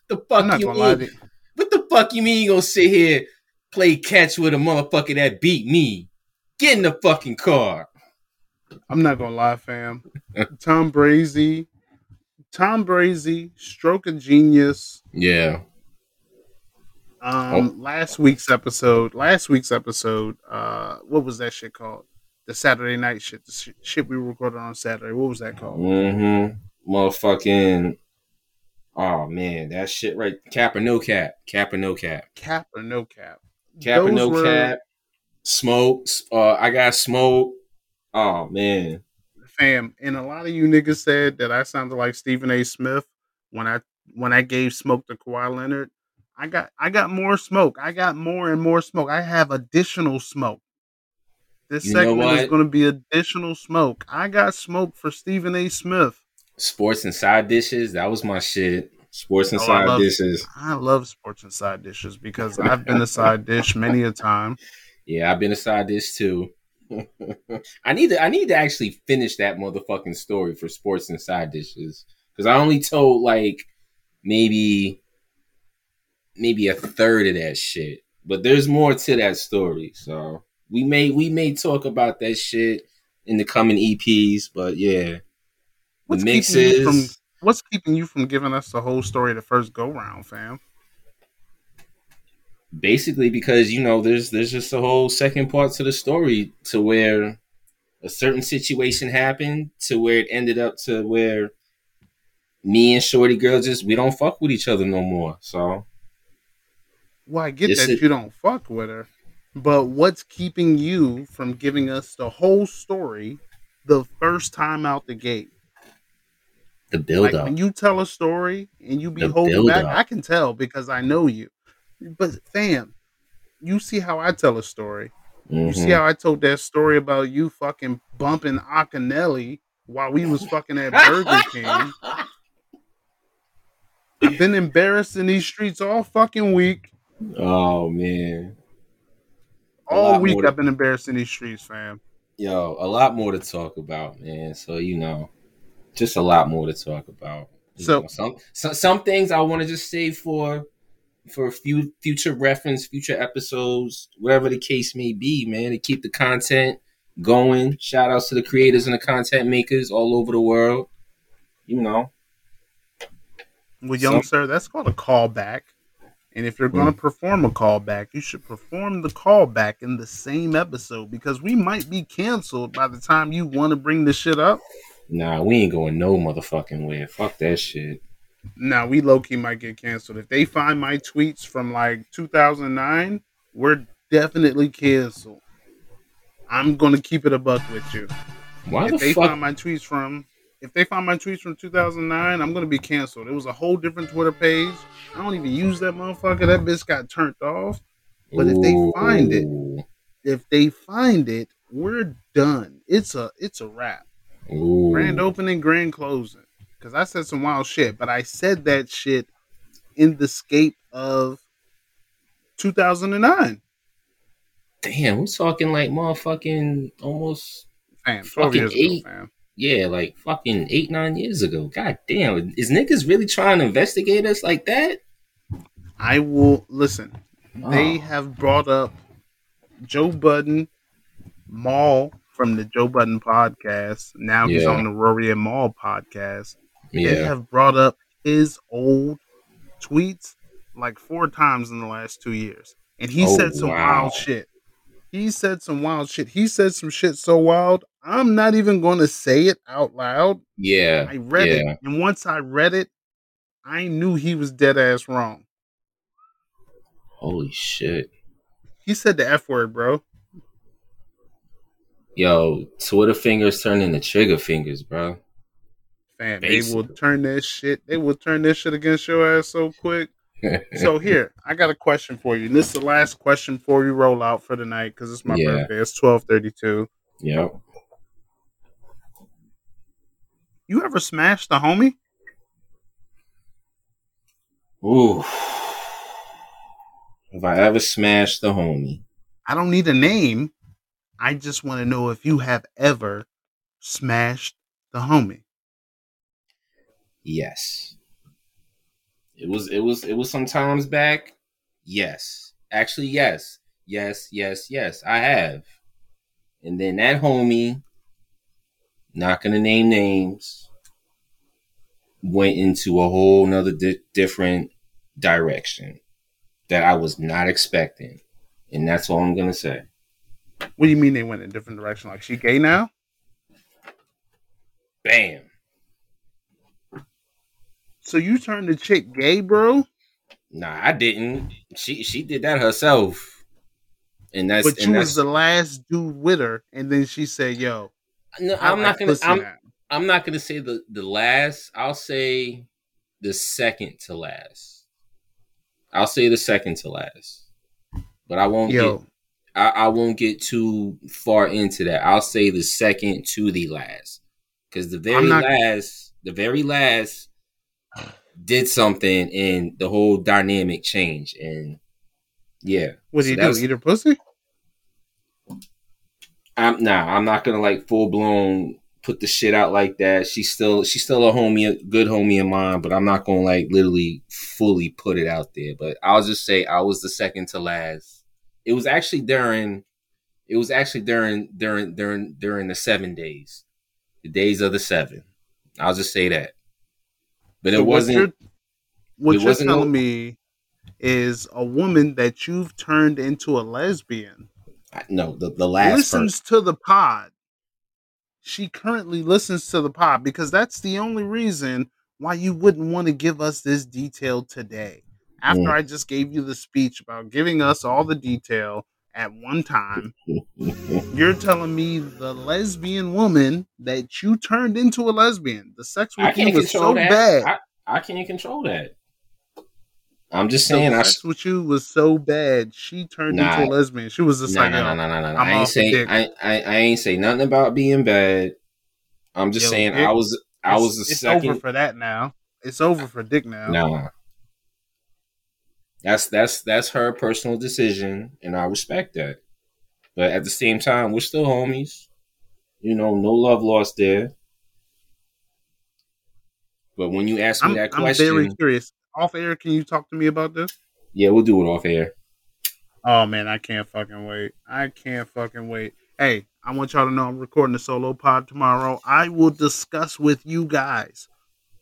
the fuck you mean? What the fuck you mean you gonna sit here play catch with a motherfucker that beat me? Get in the fucking car. I'm not gonna lie, fam. Tom Brady, Tom Brady, stroke of genius. Yeah. Um, oh. last week's episode, last week's episode, uh, what was that shit called? The Saturday night shit, the sh- shit we recorded on Saturday. What was that called? Mm-hmm. Motherfucking, oh man, that shit right. Cap or no cap, cap or no cap, cap or no cap, cap Those or no were... cap, smoke. Uh, I got smoke. Oh man, fam. And a lot of you niggas said that I sounded like Stephen A. Smith when I, when I gave smoke to Kawhi Leonard. I got I got more smoke. I got more and more smoke. I have additional smoke. This you segment is going to be additional smoke. I got smoke for Stephen A. Smith. Sports and Side Dishes. That was my shit. Sports and oh, Side I love, Dishes. I love Sports and Side Dishes because I've been a side dish many a time. Yeah, I've been a side dish too. I need to I need to actually finish that motherfucking story for Sports and Side Dishes because I only told like maybe... maybe a third of that shit, but there's more to that story. So we may, we may talk about that shit in the coming E Ps, but yeah. What's the mixes. Keeping you from, what's keeping you from giving us the whole story the first go round, fam? Basically because, you know, there's, there's just a whole second part to the story to where a certain situation happened to where it ended up to where me and Shorty Girl just, we don't fuck with each other no more. So. Well, I get that you don't fuck with her, but what's keeping you from giving us the whole story the first time out the gate? The build-up. Like when you tell a story and you be holding back, I can tell because I know you. But fam, you see how I tell a story. Mm-hmm. You see how I told that story about you fucking bumping Akinelli while we was fucking at Burger King. I've been embarrassed in these streets all fucking week. Oh man. All week to... I've been embarrassed in these streets, fam. Yo, a lot more to talk about, man. So, you know, just a lot more to talk about. You so know, some, some some things I want to just save for for a few future reference, future episodes, whatever the case may be, man, to keep the content going. Shout outs to the creators and the content makers all over the world. You know. Well, young some... sir, that's called a callback. And if you're going to perform a callback, you should perform the callback in the same episode because we might be canceled by the time you want to bring this shit up. Nah, we ain't going no motherfucking where. Fuck that shit. Nah, we low-key might get canceled. If they find my tweets from like two thousand nine, we're definitely canceled. I'm going to keep it a buck with you. Why if the they fuck? Find my tweets from... If they find my tweets from two thousand nine, I'm going to be canceled. It was a whole different Twitter page. I don't even use that motherfucker. That bitch got turned off. But Ooh. if they find it, if they find it, we're done. It's a it's a wrap. Ooh. Grand opening, grand closing. Because I said some wild shit, but I said that shit in the scape of two thousand nine. Damn, we're talking like motherfucking almost Damn, twelve fucking years eight. Ago, fam. Yeah, like fucking eight, nine years ago. God damn. Is niggas really trying to investigate us like that? I will... Listen, oh. They have brought up Joe Budden, Maul from the Joe Budden podcast. Now yeah. He's on the Rory and Maul podcast. Yeah. They have brought up his old tweets like four times in the last two years. And he oh, said some wow. wild shit. He said some wild shit. He said some shit so wild... I'm not even going to say it out loud. Yeah. I read yeah. it. And once I read it, I knew he was dead ass wrong. Holy shit. He said the F word, bro. Yo, Twitter fingers turn into trigger fingers, bro. Man, they will turn that shit. They will turn that shit against your ass so quick. So here, I got a question for you. This is the last question for you roll out for the night because it's my yeah. birthday. It's twelve thirty-two. Yep. You ever smashed a homie? Ooh. Have I ever smashed a homie? I don't need a name. I just want to know if you have ever smashed the homie. Yes. It was it was it was some times back. Yes. Actually, yes. Yes, yes, yes. I have. And then that homie, not gonna name names, went into a whole nother di- different direction that I was not expecting. And that's all I'm gonna say. What do you mean they went in a different direction? Like, she gay now? Bam. So you turned the chick gay, bro? Nah, I didn't. She she did that herself. And that's But you and that's, was the last dude with her, and then she said, yo. No, I'm not gonna I'm, I'm not gonna say the, the last. I'll say the second to last. I'll say the second to last. But I won't yo. get I, I won't get too far into that. I'll say the second to the last. Because the very not, last, the very last did something and the whole dynamic changed. And yeah. What did so he do? Eat her pussy? I'm nah, I'm not gonna like full blown put the shit out like that. She's still she's still a homie, a good homie of mine, but I'm not gonna like literally fully put it out there. But I'll just say I was the second to last. It was actually during, it was actually during, during, during, during the seven days, the days of the seven. I'll just say that. But so it wasn't. What you're, what it you're wasn't telling no, me is a woman that you've turned into a lesbian. I, no, the, the last listens person. to the pod. She currently listens to the pod because that's the only reason why you wouldn't want to give us this detail today. After mm. I just gave you the speech about giving us all the detail at one time, you're telling me the lesbian woman that you turned into a lesbian, the sex with you was so that. bad. I, I can't control that. I'm just saying. The I, sex with you was so bad, she turned nah, into a lesbian. She was just nah, like, no, no, no, no, no. I ain't say, I, I, I ain't say nothing about being bad. I'm just Yo, saying it, I was, I was the it's second. It's over for that now. It's over for dick now. No. Nah. That's that's that's her personal decision, and I respect that. But at the same time, we're still homies. You know, no love lost there. But when you ask me I'm, that question... I'm very curious. Off air, can you talk to me about this? Yeah, we'll do it off air. Oh, man, I can't fucking wait. I can't fucking wait. Hey, I want y'all to know I'm recording a solo pod tomorrow. I will discuss with you guys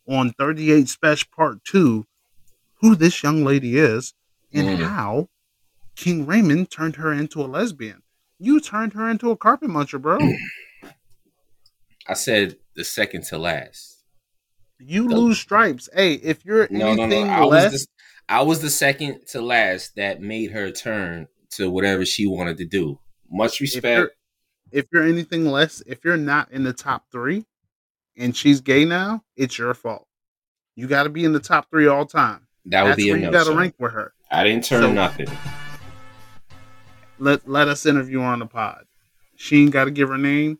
on thirty-eight Special Part two who this young lady is and mm. how King Raymond turned her into a lesbian. You turned her into a carpet muncher, bro. I said the second to last. You the, lose stripes. Hey, if you're no, anything no, no. I less... Was the, I was the second to last that made her turn to whatever she wanted to do. Much respect. If you're, if you're anything less, if you're not in the top three and she's gay now, it's your fault. You got to be in the top three all time. That would That's be where enough, you got to rank with her. I didn't turn so, nothing. Let let us interview her on the pod. She ain't got to give her name.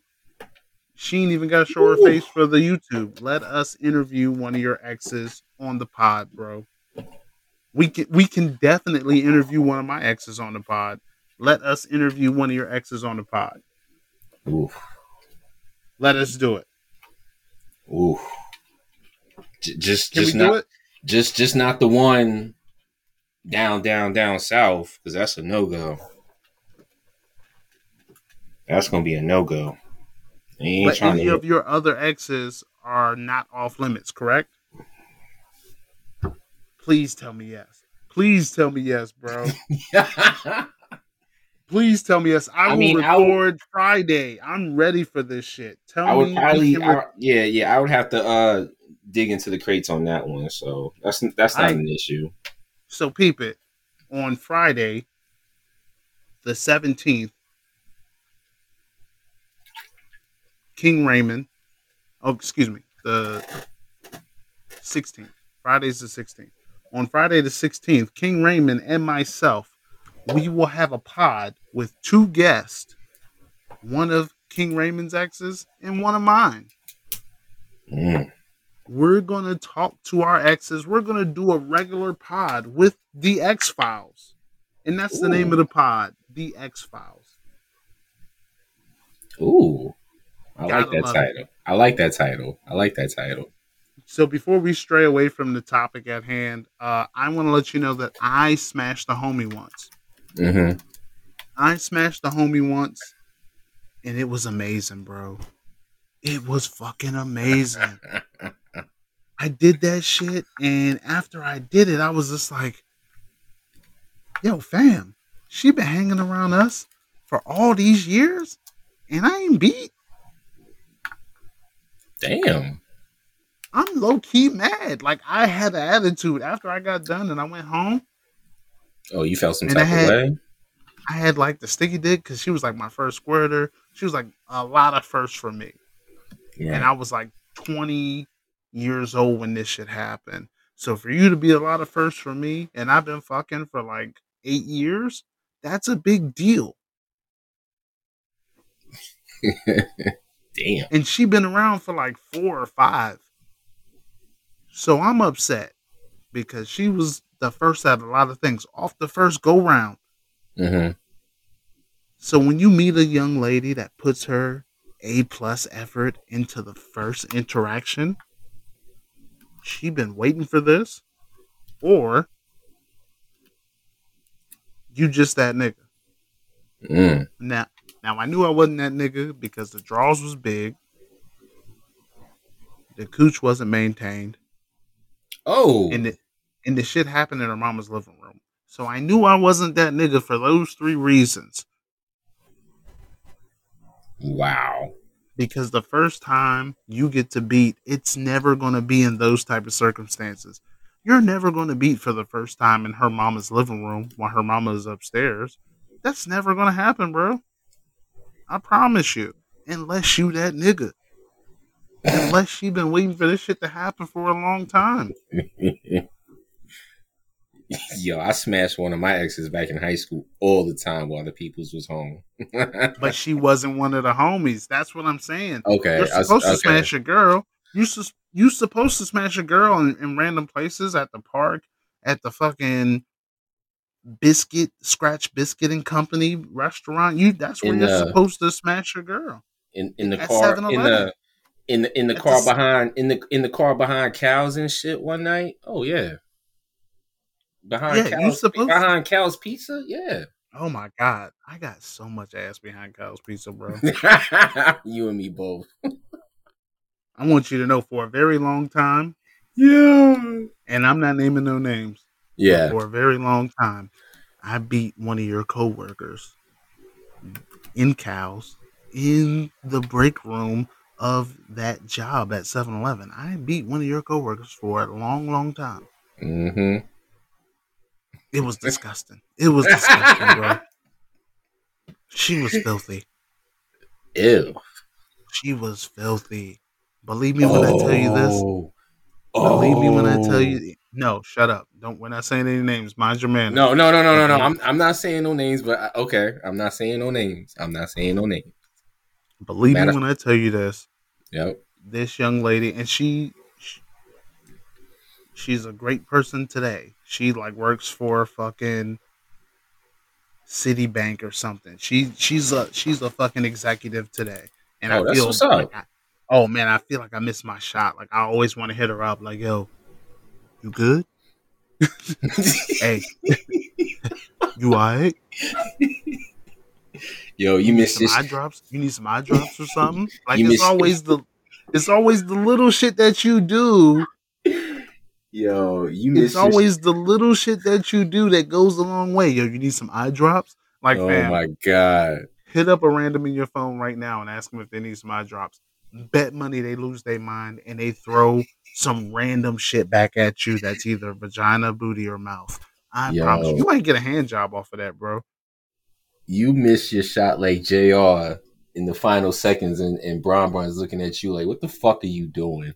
She ain't even got to show Ooh. her face for the YouTube. Let us interview one of your exes on the pod, bro. We can we can definitely interview one of my exes on the pod. Let us interview one of your exes on the pod. Ooh. Let us do it. Ooh. J- just can just we not- do it? Just just not the one down, down, down south, because that's a no-go. That's going to be a no-go. But any to... of your other exes are not off limits, correct? Please tell me yes. Please tell me yes, bro. Please tell me yes. I, I will mean, record I would... Friday. I'm ready for this shit. Tell I would me. Probably, I would... Yeah, yeah, I would have to... Uh, dig into the crates on that one, so that's that's not I, an issue. So peep it. On Friday, the seventeenth, King Raymond. Oh, excuse me. The sixteenth. Friday's the sixteenth. On Friday the sixteenth, King Raymond and myself, we will have a pod with two guests. One of King Raymond's exes and one of mine. Mm. We're going to talk to our exes. We're going to do a regular pod with the X-Files. And that's Ooh. the name of the pod, the X-Files. Ooh. I Gotta like that title. It. I like that title. I like that title. So before we stray away from the topic at hand, uh, I want to let you know that I smashed the homie once. Mm-hmm. I smashed the homie once, and it was amazing, bro. It was fucking amazing. I did that shit, and after I did it, I was just like, yo, fam, she been hanging around us for all these years, and I ain't beat. Damn. I'm low-key mad. Like, I had an attitude after I got done, and I went home. Oh, you felt some type of way? I had, like, the sticky dick, because she was, like, my first squirter. She was, like, a lot of firsts for me. Yeah. And I was, like, twenty years old when this shit happened. So for you to be a lot of firsts for me, and I've been fucking for, like, eight years, that's a big deal. Damn. And she been around for, like, four or five. So I'm upset because she was the first at a lot of things off the first go round. Mm-hmm. So when you meet a young lady that puts her A plus effort into the first interaction, she been waiting for this, or you just that nigga. Mm. Now, now I knew I wasn't that nigga because the draws was big, the cooch wasn't maintained. Oh, and the, and the shit happened in her mama's living room. So I knew I wasn't that nigga for those three reasons. Wow. Because the first time you get to beat, it's never going to be in those type of circumstances. You're never going to beat for the first time in her mama's living room while her mama is upstairs. That's never going to happen, bro. I promise you. Unless you that nigga. Unless she been waiting for this shit to happen for a long time. Yo, I smashed one of my exes back in high school all the time while the peoples was home. But she wasn't one of the homies. That's what I'm saying. Okay. You're supposed I, okay. to smash a girl. You su- you supposed to smash a girl in, in random places, at the park, at the fucking biscuit, scratch biscuit and company restaurant. You That's where in you're the, supposed to smash a girl. In in the at car. In the, in the in the at car the, behind in the in the car behind cows and shit one night. Oh yeah. Behind, yeah, Cal's, behind Cal's Pizza? Yeah. Oh, my God. I got so much ass behind Cal's Pizza, bro. You and me both. I want you to know, for a very long time. Yeah. And I'm not naming no names. Yeah. For a very long time, I beat one of your coworkers in Cal's in the break room of that job at seven eleven. I beat one of your coworkers for a long, long time. Mm-hmm. It was disgusting. It was disgusting, bro. She was filthy. Ew. She was filthy. Believe me oh. when I tell you this. Oh. Believe me when I tell you. No, shut up. Don't. We're not saying any names. Mind your man. No, no, no, no, no, no. I'm I'm not saying no names. But I, okay, I'm not saying no names. I'm not saying no names. Believe Matter- me when I tell you this. Yep. This young lady, and she. She's a great person today. She like works for fucking Citibank or something. She she's a she's a fucking executive today. And oh, I feel that's what's like up. I, oh man, I feel like I missed my shot. Like I always want to hit her up. Like yo, you good? Hey, you alright? Yo, you, you missed some this. Eye drops. You need some eye drops or something. Like you it's always the it's always the little shit that you do. Yo, you miss. It's always sh- the little shit that you do that goes a long way. Yo, you need some eye drops? Like, oh fam, my God. Hit up a random in your phone right now and ask them if they need some eye drops. Bet money they lose their mind and they throw some random shit back at you that's either vagina, booty, or mouth. I Yo, promise you, you might get a hand job off of that, bro. You miss your shot like J R in the final seconds, and, and Bron Bron's looking at you like, what the fuck are you doing?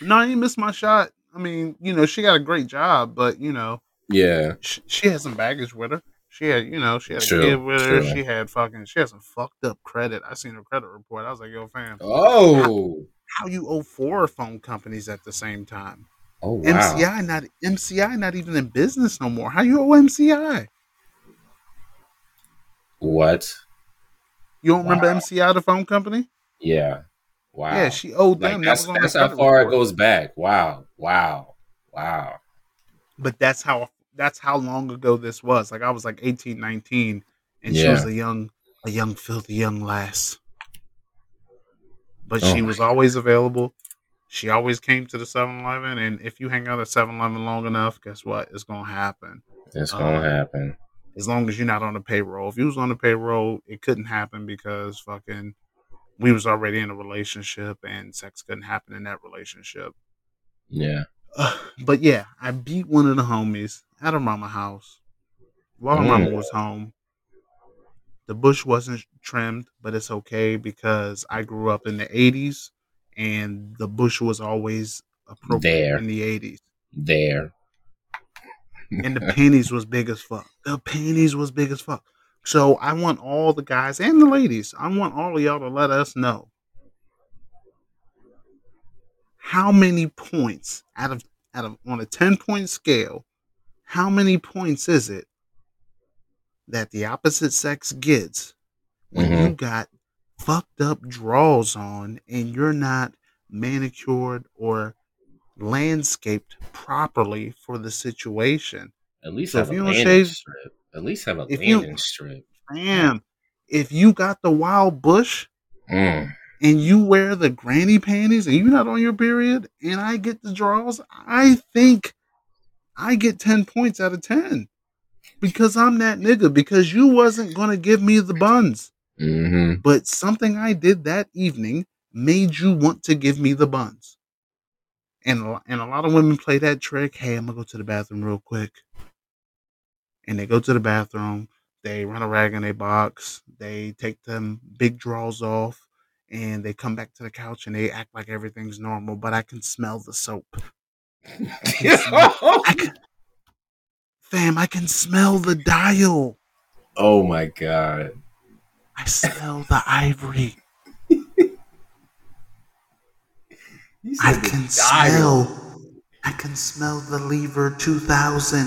No, I didn't miss my shot. I mean, you know, she got a great job, but, you know. Yeah. She, she had some baggage with her. She had, you know, she had true, a kid with her. True. She had fucking, she had some fucked up credit. I seen her credit report. I was like, yo, fam. Oh. How, how you owe four phone companies at the same time? Oh, wow. M C I not, M C I not even in business no more. How you owe M C I? What? You don't wow. remember M C I, the phone company? Yeah. Wow. Yeah, she owed them. Like, that's that was that's how far report. It goes back. Wow. Wow. Wow. But that's how that's how long ago this was. Like, I was like eighteen, nineteen, and yeah. she was a young, a young, filthy young lass. But oh, she was always available. She always came to the seven eleven, and if you hang out at seven eleven long enough, guess what? It's going to happen. It's um, going to happen. As long as you're not on the payroll. If you was on the payroll, it couldn't happen because fucking we was already in a relationship, and sex couldn't happen in that relationship. Yeah. Uh, but yeah, I beat one of the homies at her mama house while her mm. mama was home. The bush wasn't trimmed, but it's okay because I grew up in the eighties. And the bush was always appropriate there. In the eighties. There. And the panties was big as fuck. The panties was big as fuck. So I want all the guys and the ladies, I want all of y'all to let us know how many points out of out of on a ten-point scale, how many points is it that the opposite sex gets when mm-hmm. you got fucked up draws on and you're not manicured or landscaped properly for the situation. At least so have if a landing shave, strip. At least have a landing you, strip. Damn. If you got the wild bush mm. and you wear the granny panties and you're not on your period and I get the draws, I think I get ten points out of ten because I'm that nigga because you wasn't going to give me the buns. Mm-hmm. But something I did that evening made you want to give me the buns. And, and a lot of women play that trick. Hey, I'm going to go to the bathroom real quick. And they go to the bathroom. They run a rag in their box. They take them big draws off. And they come back to the couch and they act like everything's normal. But I can smell the soap. I can smell, I can, fam, I can smell the dial. Oh, my God. I smell the ivory. I can smell. I can smell the Lever two thousand.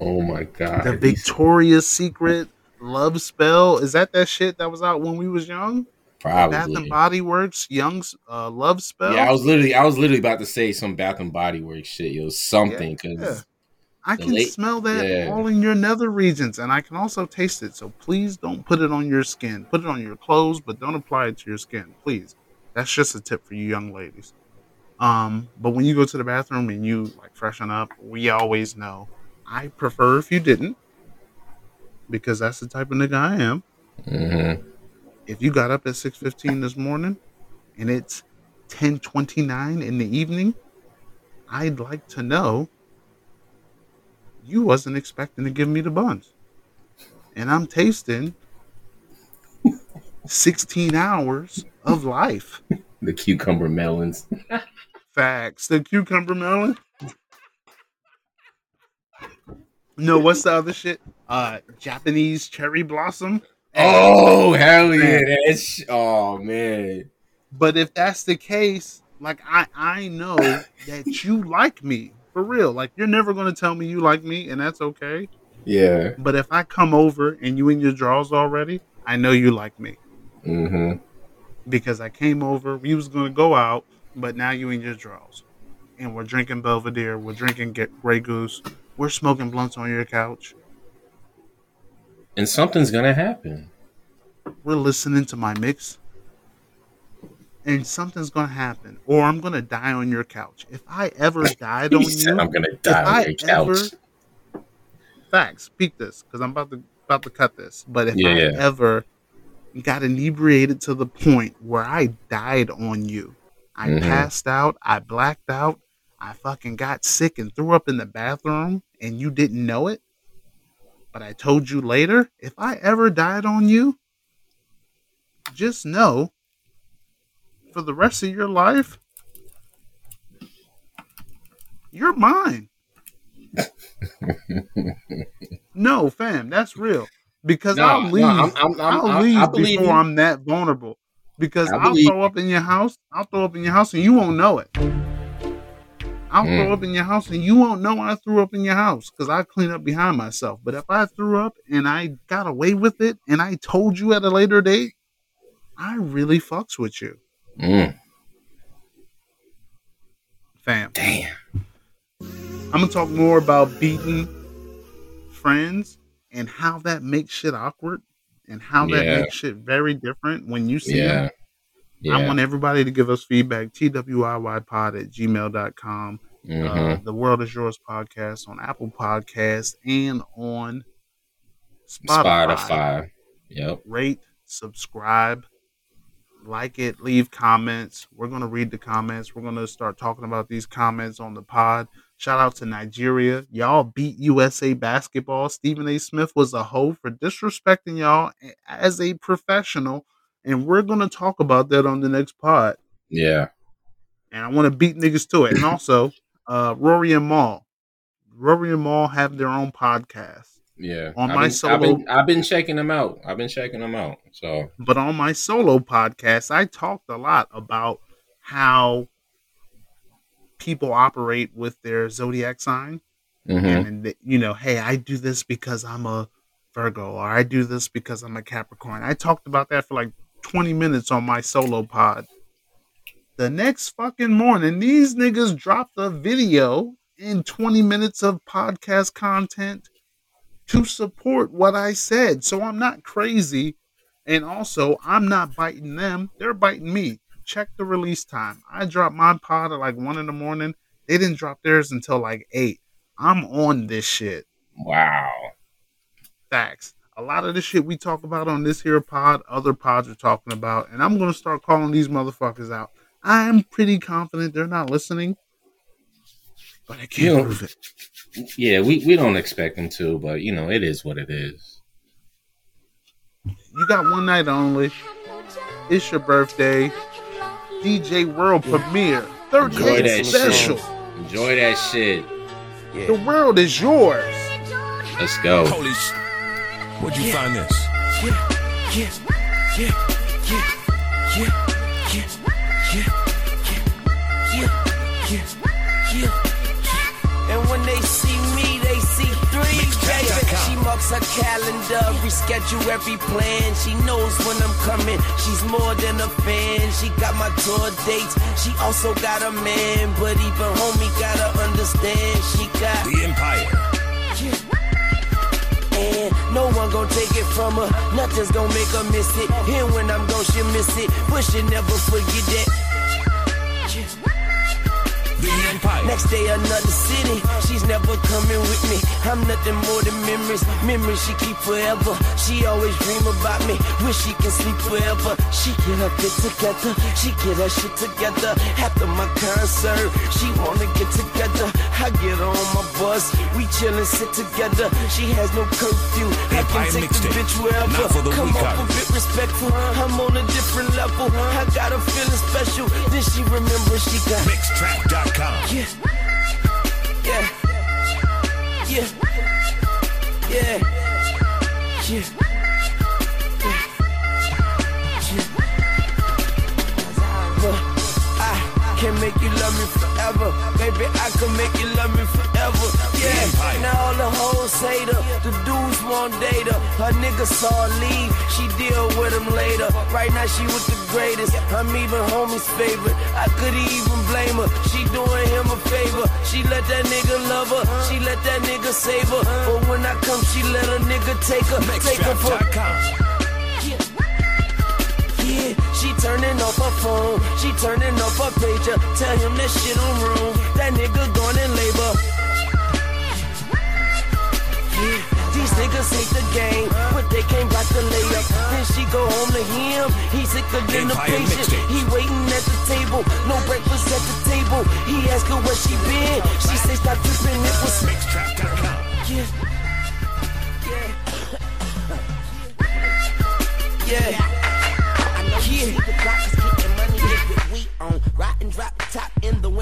Oh my God. The Victoria's Secret love spell. Is that that shit that was out when we was young? Probably. Bath and Body Works, Young's uh, love spell. Yeah, I was literally, I was literally about to say some Bath and Body Works shit. It was something because. Yeah, yeah. I can late, smell that yeah. all in your nether regions, and I can also taste it. So please don't put it on your skin. Put it on your clothes, but don't apply it to your skin, please. That's just a tip for you young ladies. Um, but when you go to the bathroom and you like freshen up, we always know. I prefer if you didn't, because that's the type of nigga I am. Mm-hmm. If you got up at six fifteen this morning, and it's ten twenty nine in the evening, I'd like to know. You wasn't expecting to give me the buns. And I'm tasting sixteen hours of life. The cucumber melons. Facts. The cucumber melon. No, what's the other shit? Uh, Japanese cherry blossom. Oh, hell yeah. That's, oh, man. But if that's the case, like, I, I know that you like me. For real, like, you're never going to tell me you like me, and that's okay. Yeah. But if I come over and you in your drawers already, I know you like me. Mm-hmm. Because I came over, we was going to go out, but now you in your drawers. And we're drinking Belvedere, we're drinking Grey Goose, we're smoking blunts on your couch. And something's going to happen. We're listening to my mix. And something's going to happen. Or I'm going to die on your couch. If I ever died on you. I'm going to die on I your couch. Ever, facts. Peep this. Because I'm about to about to cut this. But if yeah. I ever got inebriated to the point where I died on you. I mm-hmm. passed out. I blacked out. I fucking got sick and threw up in the bathroom. And you didn't know it. but I told you later, if I ever died on you, just know for the rest of your life, you're mine. No, fam, that's real. Because no, I'll leave, no, I'm, I'm, I'll I'm, leave I, I before you. I'm that vulnerable. Because I I'll throw up in your house, I'll throw up in your house and you won't know it. I'll mm. throw up in your house and you won't know I threw up in your house because I clean up behind myself. But if I threw up and I got away with it and I told you at a later date, I really fucks with you. Mm. Fam. Damn. I'm going to talk more about beating friends and how that makes shit awkward and how yeah. that makes shit very different when you see yeah. them. Yeah. I want everybody to give us feedback. T W I Y pod at gmail dot com. Mm-hmm. Uh, the World Is Yours podcast on Apple Podcasts and on Spotify. Spotify. Yep. Rate, subscribe, like it, leave comments. We're going to read the comments. We're going to start talking about these comments on the pod. Shout out to Nigeria. Y'all beat U S A basketball. Stephen A. Smith was a hoe for disrespecting y'all as a professional. And we're going to talk about that on the next pod. Yeah. And I want to beat niggas to it. And also, uh, Rory and Maul. Rory and Maul have their own podcast. Yeah. On I've my been, solo. I've been, I've been checking them out. I've been checking them out. So, but on my solo podcast, I talked a lot about how people operate with their zodiac sign. Mm-hmm. And, and, you know, hey, I do this because I'm a Virgo, or I do this because I'm a Capricorn. I talked about that for like twenty minutes on my solo pod. The next fucking morning, these niggas dropped a video in twenty minutes of podcast content to support what I said. So I'm not crazy. And also, I'm not biting them. They're biting me. Check the release time. I dropped my pod at like one in the morning. They didn't drop theirs until like eight. I'm on this shit. Wow. Facts. A lot of the shit we talk about on this here pod, other pods are talking about, and I'm going to start calling these motherfuckers out. I am pretty confident they're not listening, but I can't you know, prove it. Yeah, we, we don't expect them to, but, you know, it is what it is. You got one night only. It's your birthday. D J World Premier. thirty-eight Special. Shit. Enjoy that shit. Yeah. The world is yours. Let's go. Holy shit. Where'd you yeah. find this? Yeah, yeah, yeah, yeah, yeah, yeah, yeah, yeah, yeah, yeah. And when they see me, they see three, baby. She marks her calendar, reschedule every plan. She knows when I'm coming. She's more than a fan. She got my tour dates. She also got a man, but even homie gotta understand. She got the empire. Yeah. No one gon' take it from her. Nothing's gon' make her miss it. And when I'm gone, she'll miss it. But she'll never forget that. The Empire. Next day, another city. She's never coming with me. I'm nothing more than memories. Memories she keep forever. She always dream about me. Wish she can sleep forever. She get her bit together. She get her shit together. After my concert, she wanna get together. I get her on my bus. We chillin', sit together. She has no curfew. I can take the bitch wherever. Come up a bit respectful. I'm on a different level. I got her feeling special. Then she remembers she got mixtape dot com. Yeah, yeah, yeah, yeah, yeah, yeah. Can make you love me forever, baby. I can make you love me forever. Yeah. Now all the hoes hate her, the dudes won't date her. Her nigga saw her leave, she deal with him later. Right now she with the greatest. I'm even homie's favorite. I couldn't even blame her. She doing him a favor. She let that nigga love her. She let that nigga save her. But when I come, she let her nigga take her, take her for. Yeah, she turning off her phone, she turning off her pager. Tell him that shit on room, that nigga gone in labor. Yeah, these niggas hate the game, but they can't block the layup. Then she go home to him, he's sicker than a patient. He waiting at the table, no breakfast at the table. He ask her where she been, she say stop tripping, it was mixed trap dot com. Yeah, yeah.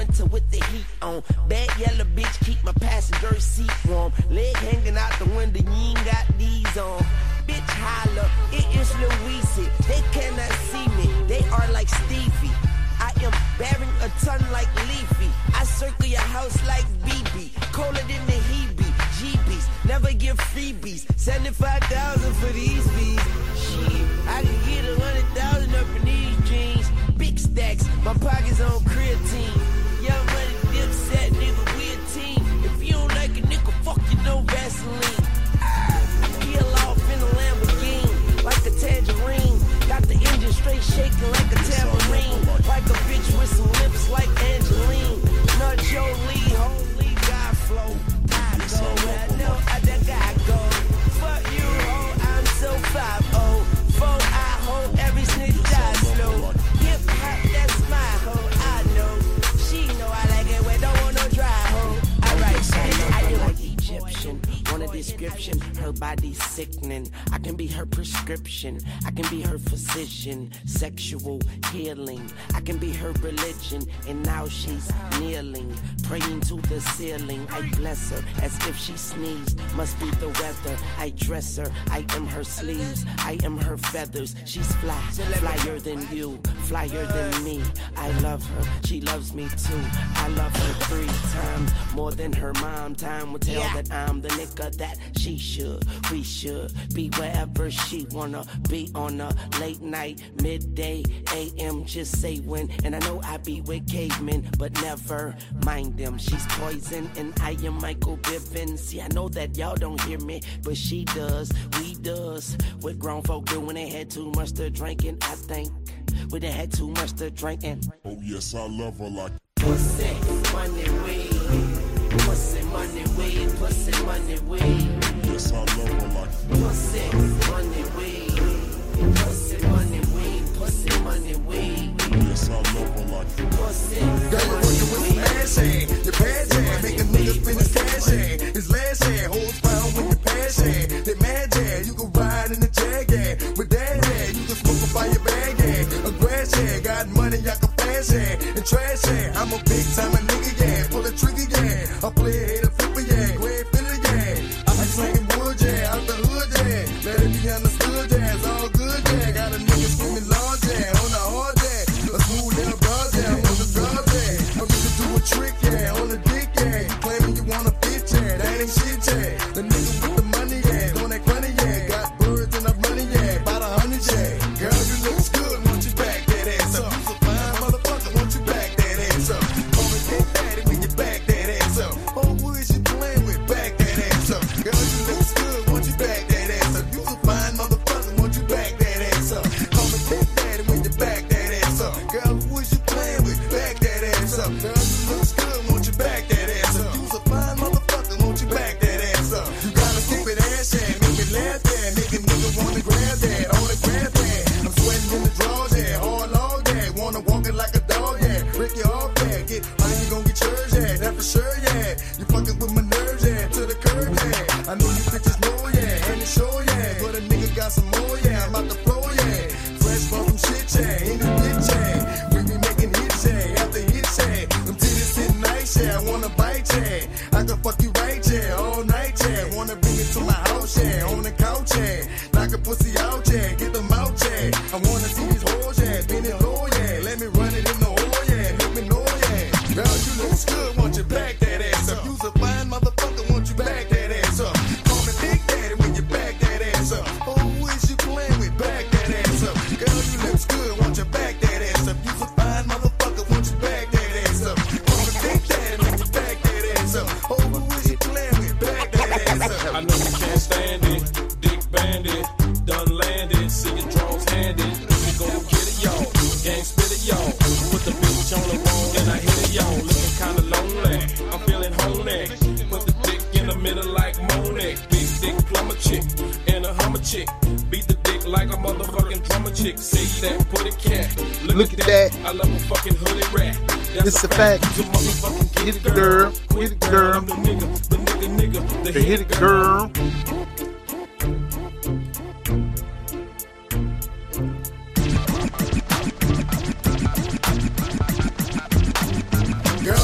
winter with the heat on. Bad yellow bitch, keep my passenger seat warm. Leg hanging out the window, you ain't got these on. Bitch holla, it is Louise. They cannot see me, they are like Stevie. I am bearing a ton like Leafy. I circle your house like B B. Colder than the Hebe, G Bs. Never give freebies. seventy-five thousand for these bees. Shit, I can get a hundred thousand up in these jeans. Big stacks, my pockets on creatine. Young money dip set, nigga, we a team. If you don't like a nickel, fuck you, no Vaseline. Ah, peel off in a Lamborghini, like a tangerine. Got the engine straight shaking like a tambourine. Like a bitch with some lips like Angeline. Not Jolie, holy God flow. I go, I know I done gotta go. Fuck you, ho, I'm so five oh. Phone I hold, every snitch die slow. Hip hop, that's my hoe, I know. She know I like it when don't want no dry hoe. I write shit, I do like Egyptian. Want a description, her body sickening. I can be her prescription, I can be her physician. Sexual healing, I can be her religion. And now she's kneeling, praying to the ceiling. I bless her as if she sneezed, must be the weather. I dress her, I am her sleeves, I am her feathers. She's fly, flyer than you, flyer than me. I love her, she loves me too. I love her three times, more than her mom. Time will tell that I'm the nigga that she should, we should be wherever she wanna be on a late night, midday, A M, just say when. And I know I be with cavemen, but never mind them. She's poison and I am Michael Bivin. See, I know that y'all don't hear me, but she does, we does. What grown folk do when they had too much to drink, and I think we done had too much to drink. And oh yes, I love her like pussy, money, weed. Pussy, money, weed, pussy, money, weed. Yes, I love her like pussy, money, weed. Pussy, money, weed, pussy, money, weed. Yes, I love her like pussy, got money, weed. With ass hand, your pants hand. Make a nigga spend his cash hand, his last hand. Hoes found with your pants hand. They mad hand, you can ride in the jag hand. With that hand, you can smoke up by your bag hand. A grass hand, got money, y'all can fast hand. And trash hand, I'm a big time a nigga, yeah. Pull a trigger, yeah. I play a hater, flip a yeah, go ahead, fill a yeah. I be slanging wood, yeah, out the hood, yeah. Let it be understood, yeah, it's all good, yeah. Got a nigga screaming loud, yeah, on the hard, yeah. A smooth down broad, yeah, on the drop, yeah. I'm used to do a trick, yeah, on the dick, yeah. Claiming you want a bitch, yeah, that ain't shit, yeah. The nigga with the money, yeah, on that money, yeah. Got birds and I'm running, yeah, about a hundred, yeah. Girl, you looks good, want you back that ass up. You so fine, motherfucker, want you back that ass up. Call me Big Daddy when you back that ass up. Oh, what is you playing with? Back that ass up. Girl, you looks good, want you back that ass up. You a fine motherfucker, want you back that ass up. Call me Big Daddy when you back that ass up. Girl, who is you playing with? Back that ass up. Girl, you looks good, want you back that ass up. You a fine motherfucker, want you back that ass up. You got a stupid ass and make me laugh at. Make a nigga want to grab that, on the grab that. I'm sweating in the drawers, yeah, all all day. Wanna walk it like a dog, yeah. Break it off, yeah. Get mine, you gon' get yours, yeah, that for sure, yeah. You fucking with my nerves, yeah, to the curb, yeah. I know you bitches know, yeah, and it's sure, yeah. But a nigga got some more, yeah, I'm out the floor, yeah. Fresh from some shit, yeah, in the bitch, yeah. We be making hits, yeah, after hits, yeah. Them titties sit nice, yeah, I wanna bite, yeah. I can fuck you right, yeah, all night, yeah. Wanna bring it to my house, yeah, on the couch, yeah. Knock a pussy out, yeah, get them out, yeah. I wanna see these hoes, yeah, bend it low, yeah. Let me run it in the hole, yeah, let me know, yeah. Girl, you looks good, want you back that ass up. You's a fine motherfucker, want you back that ass up. Call me Big Daddy when you back that ass up. Oh, who is you playing with? Back that ass up. Girl, you looks good, want you back that ass up. You's a fine motherfucker, want you back that ass up. Call me Big Daddy when you back that ass up. Oh, who is you playing with? Back that ass up. I know you can't stand it, dick bandit, done landed, seeing draws handed. We go get it, y'all, gang spit it, y'all. Put the bitch on the wall and I hit it, y'all. Looking kinda lonely, I'm feeling homey. Put the dick in the middle like Monet. Big dick plumber chick and a hummer chick. Beat the dick like a motherfucking drummer chick. See that, put a cat. Look, Look at that. that, I love a fucking hooded rat. That's it's a fact. fact. You motherfucking hit a girl, hit a girl. I'm the nigga, the nigga, nigga, the, the hit a girl. girl. Girl,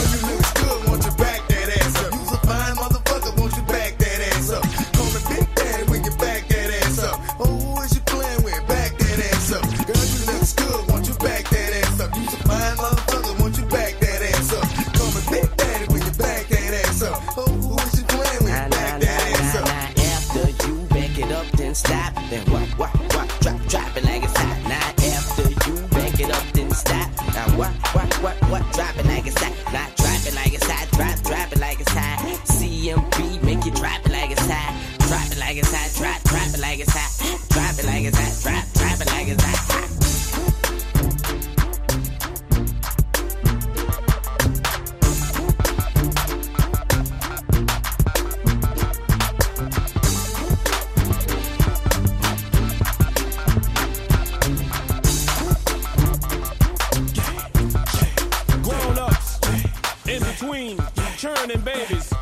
between churning babies.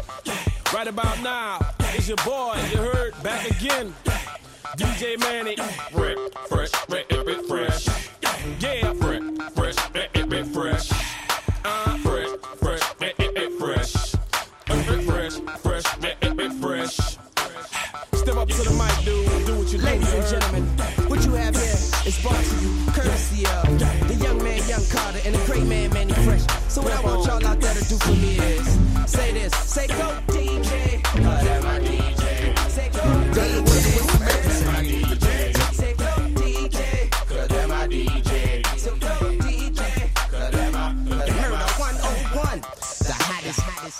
Right about now, it's your boy, you heard, back again. D J Manny Fresh, Fresh, Fresh, Fresh. Yeah, Fresh, Fresh, Fresh, Fresh. Uh, Fresh, Fresh, Fresh, Fresh, Fresh, Fresh. Step up to the mic, dude. Do what you do. Ladies and gentlemen, what you have here is brought to you courtesy of the young man, young Carter, and the great man, Manny Fresh. So what I want y'all out there to do for me is say this, say go D J, Carter my D J, say go D J.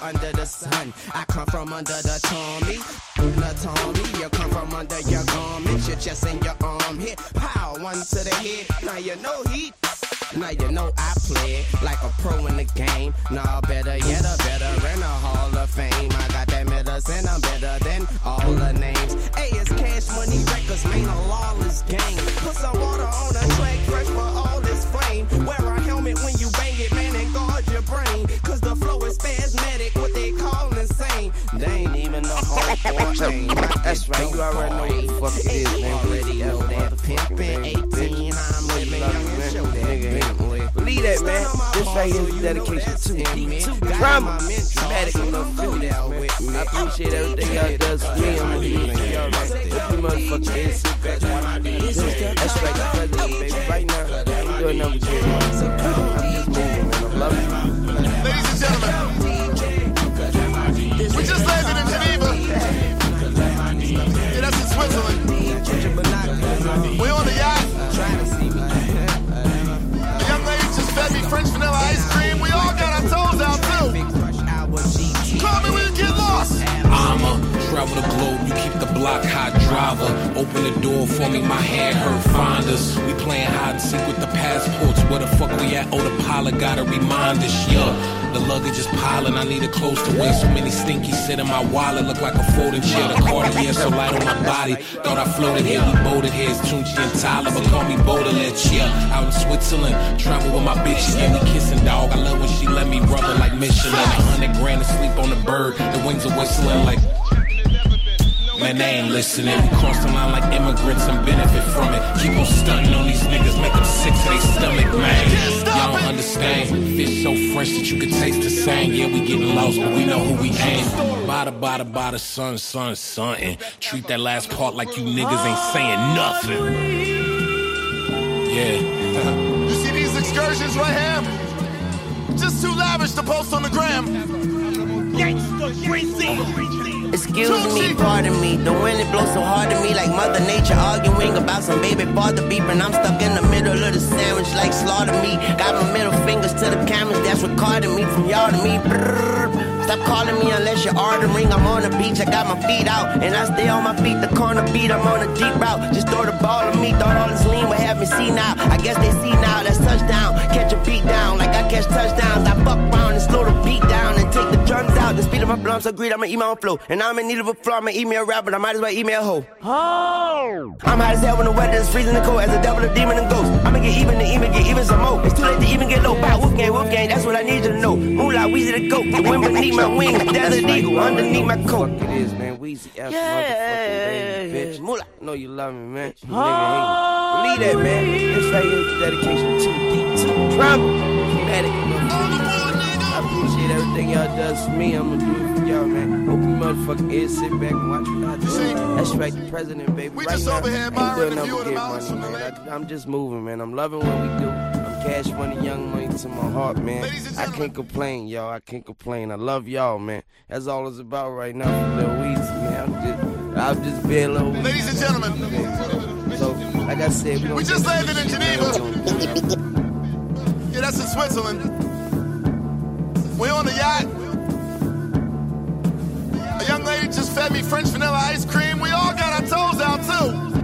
Under the sun, I come from under the Tommy, the Tommy. You come from under your garment, your chest and your arm here. Pow, one to the head. Now you know he, now you know I play like a pro in the game. Nah, better yet, a veteran, a Hall of Fame. I got that medicine, I'm better than all the names. Hey, it's Cash Money Records, man, a lawless game. Put some water on the track, fresh for all this flame. Wear a helmet when you bang it, man, and guard your brain. Cause the flow is spasmodic, what they call insane. They ain't even the hardcore thing. That's right, you already know what the fuck it is, man. Ready up there, pimpin', eighteen, I'm living young and show that bitch. Believe that, man. This right here is dedication to Drama. Dramatic, I'm gonna feel that with me. I appreciate everything y'all does for me. I'm gonna do that, y'all right there. You motherfuckers, sit back. That's right, you brother, baby. Right now, I'm doing number two. I'm just moving, man. I'm loving it. Ladies and gentlemen, we just landed in Geneva. Yeah, that's in Switzerland. We on the yacht. That'd be French vanilla ice cream. We all got our toes out too. Call me when you get lost. I'ma travel the globe. You keep the block hot driver. Open the door for me. My hand hurt. Find us. We playing hide and seek with the passports. Where the fuck we at? Oh, the pilot got a reminder. Yeah. The luggage is piling, I need it close to waist. So many stinkies sit in my wallet, look like a folding chair. The Cartier so light on my body, thought I floated here. We boated here, it's Tunchi and Tyler, but call me Baudelaire. Yeah, out in Switzerland, travel with my bitch. Yeah, we kissing, dog. I love when she let me rub it like Michelin. A hundred grand to sleep on the bird, the wings are whistling like. Man, they ain't listening. We cross the line like immigrants and benefit from it. Keep on stunting on these niggas, make them sick to their stomach, man. Y'all don't understand. Fish so fresh that you can taste the same. Yeah, we getting lost, but we know who we ain't. Bada, bada, bada, sun, sun, sun. And treat that last part like you niggas ain't saying nothing. Yeah. You see these excursions right here? Just too lavish to post on the gram. Gangsta, crazy. Excuse me, pardon me. The wind it blows so hard to me, like Mother Nature arguing about some baby father beeping. I'm stuck in the middle of the sandwich, like slaughter me. Got my middle fingers to the cameras, that's recording me from y'all to me. Brrr. Stop calling me unless you're ordering. I'm on the beach, I got my feet out, and I stay on my feet. The corner beat, I'm on a deep route. Just throw the ball at me, thought all this lean would have me see now. I guess they see now, that's touchdown. Catch a beat down, like I catch touchdowns. I fuck round and slow the beat down and take the drums out. The speed of my blunt so greed, I'ma eat my own flow. And I'm in need of a floor, I'ma eat me a rap, but I might as well eat me a hoe. Oh. I'm hot as hell when the weather is freezing and cold. As a devil, a demon, and ghost. I'ma get even to even get even some more. It's too late to even get low. Bow, wolf gang, wolf gang, that's what I need you to know. Moonlight, Weezy the goat, the wind beneath my wings, desert eagle underneath my coat. Fuck it is, man. Weezy F, motherfucking baby, bitch. Moolah, I know you love me, man. You nigga hate me. Believe that, man. This right here is dedication to deep trouble. Dramatic, I appreciate everything y'all does for me. I'ma do it for y'all, man. Hope you motherfucking is sit back and watch what I do. That's right, the president, baby. We right just now, over here, Myron, and you the mountains from the lake. I'm just moving, man. I'm loving what we do. Cash Money, Young Money to my heart, man. I can't complain, y'all. I can't complain. I love y'all, man. That's all it's about right now for Lil Weezy, man. I'm just, I'm just being Lil Weezy. Ladies and gentlemen. Man. So, like I said, we, we just landed in Geneva. Yeah, that's in Switzerland. We're on a yacht. A young lady just fed me French vanilla ice cream. We all got our toes out, too.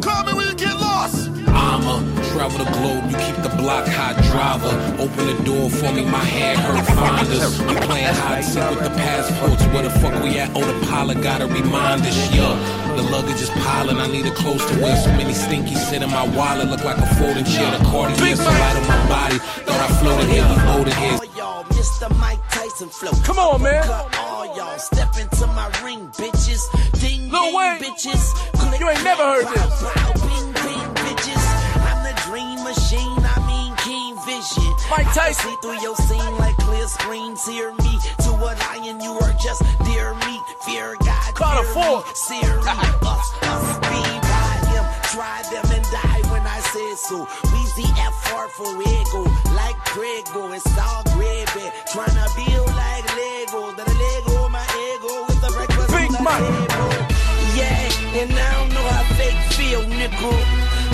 Call me when you get lost. I'ma travel the globe, you keep the block hot driver. Open the door for me, my hand hurt, find us. We playing hide and seek with the passports. Where the fuck we at? Oh, the pilot got a reminder. Yeah, the luggage is piling, I need it close to waist. So many stinkies sit in my wallet, look like a folding chair. The Cartier so light on my body, thought I floated here, I floated here. all Mister Mike Tyson flow. Come on, man. All y'all step into my ring, bitches. Ding, ding, bitches. Click, you ain't never heard wow, this. Wow, bing, bing, bitches. I'm the dream machine. I mean, King Vision. Mike Tyson. I see through your scene like clear screens. Hear me to a lion. You are just dear meat. Fear God. Carter Four. Searing us, us be by him. Try them and die when I said so. Weezy F R for ego. Like Grego. It's all gravy. Trying to build like Lego. The Lego, my ego. With the breakfast. Big Mike. Yeah, and I don't know how fake feel, nickel.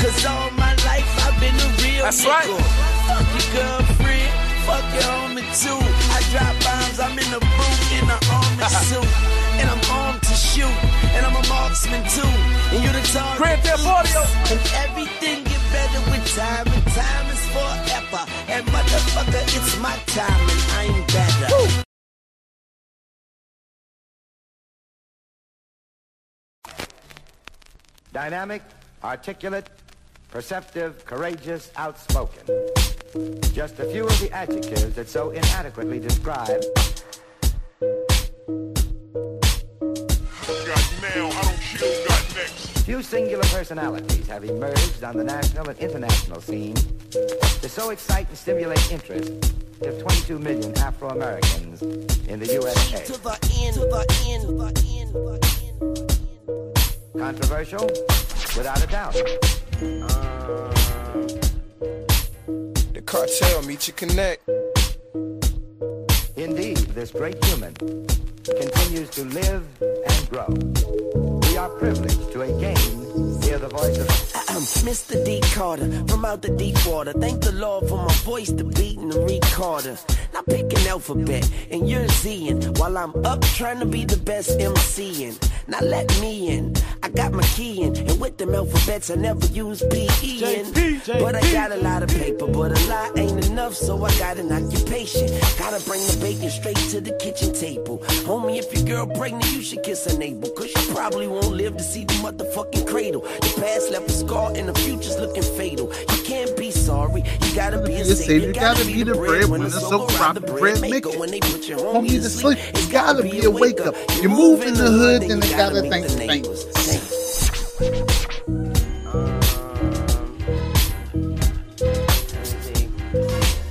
Cause all my life I've been a real That's nickel. Right. Fuck your girlfriend, fuck your homie too. I drop bombs, I'm in the boot, in the army suit. And I'm armed to shoot, and I'm a marksman too. And you're the target. Grand Theft Audio. And everything get better with time, and time is forever. And motherfucker, it's my time, and I'm better. Woo. Dynamic, articulate, perceptive, courageous, outspoken. Just a few of the adjectives that so inadequately describe. Got now, I don't kill, got next. Few singular personalities have emerged on the national and international scene to so excite and stimulate interest of twenty-two million Afro-Americans in the U S A. To the end, to the end, to the end, to the end. Controversial? Without a doubt. Uh... The cartel meet you connect. Indeed, this great human continues to live and grow. We are privileged to again hear the voice of... Mister D. Carter, from out the deep water. Thank the Lord for my voice, the beat, and the recorder. Now pick an alphabet, and you're Zing, while I'm up trying to be the best MCing. Now let me in, I got my key in, and with them alphabets I never use P E in. But I got a lot of paper, but a lot ain't enough, so I got an occupation. Gotta bring the bacon straight to the kitchen table. Homie, if your girl pregnant, you should kiss her navel, cause she probably won't live to see the motherfucking cradle. The past left a scar, and the future's looking fatal. You can't be sorry. You gotta be a savior. You gotta be the breadwinner. So crop the bread maker. Homie, you sleep. It's gotta be a wake up. You move in the hood, then you gotta thank the neighbors.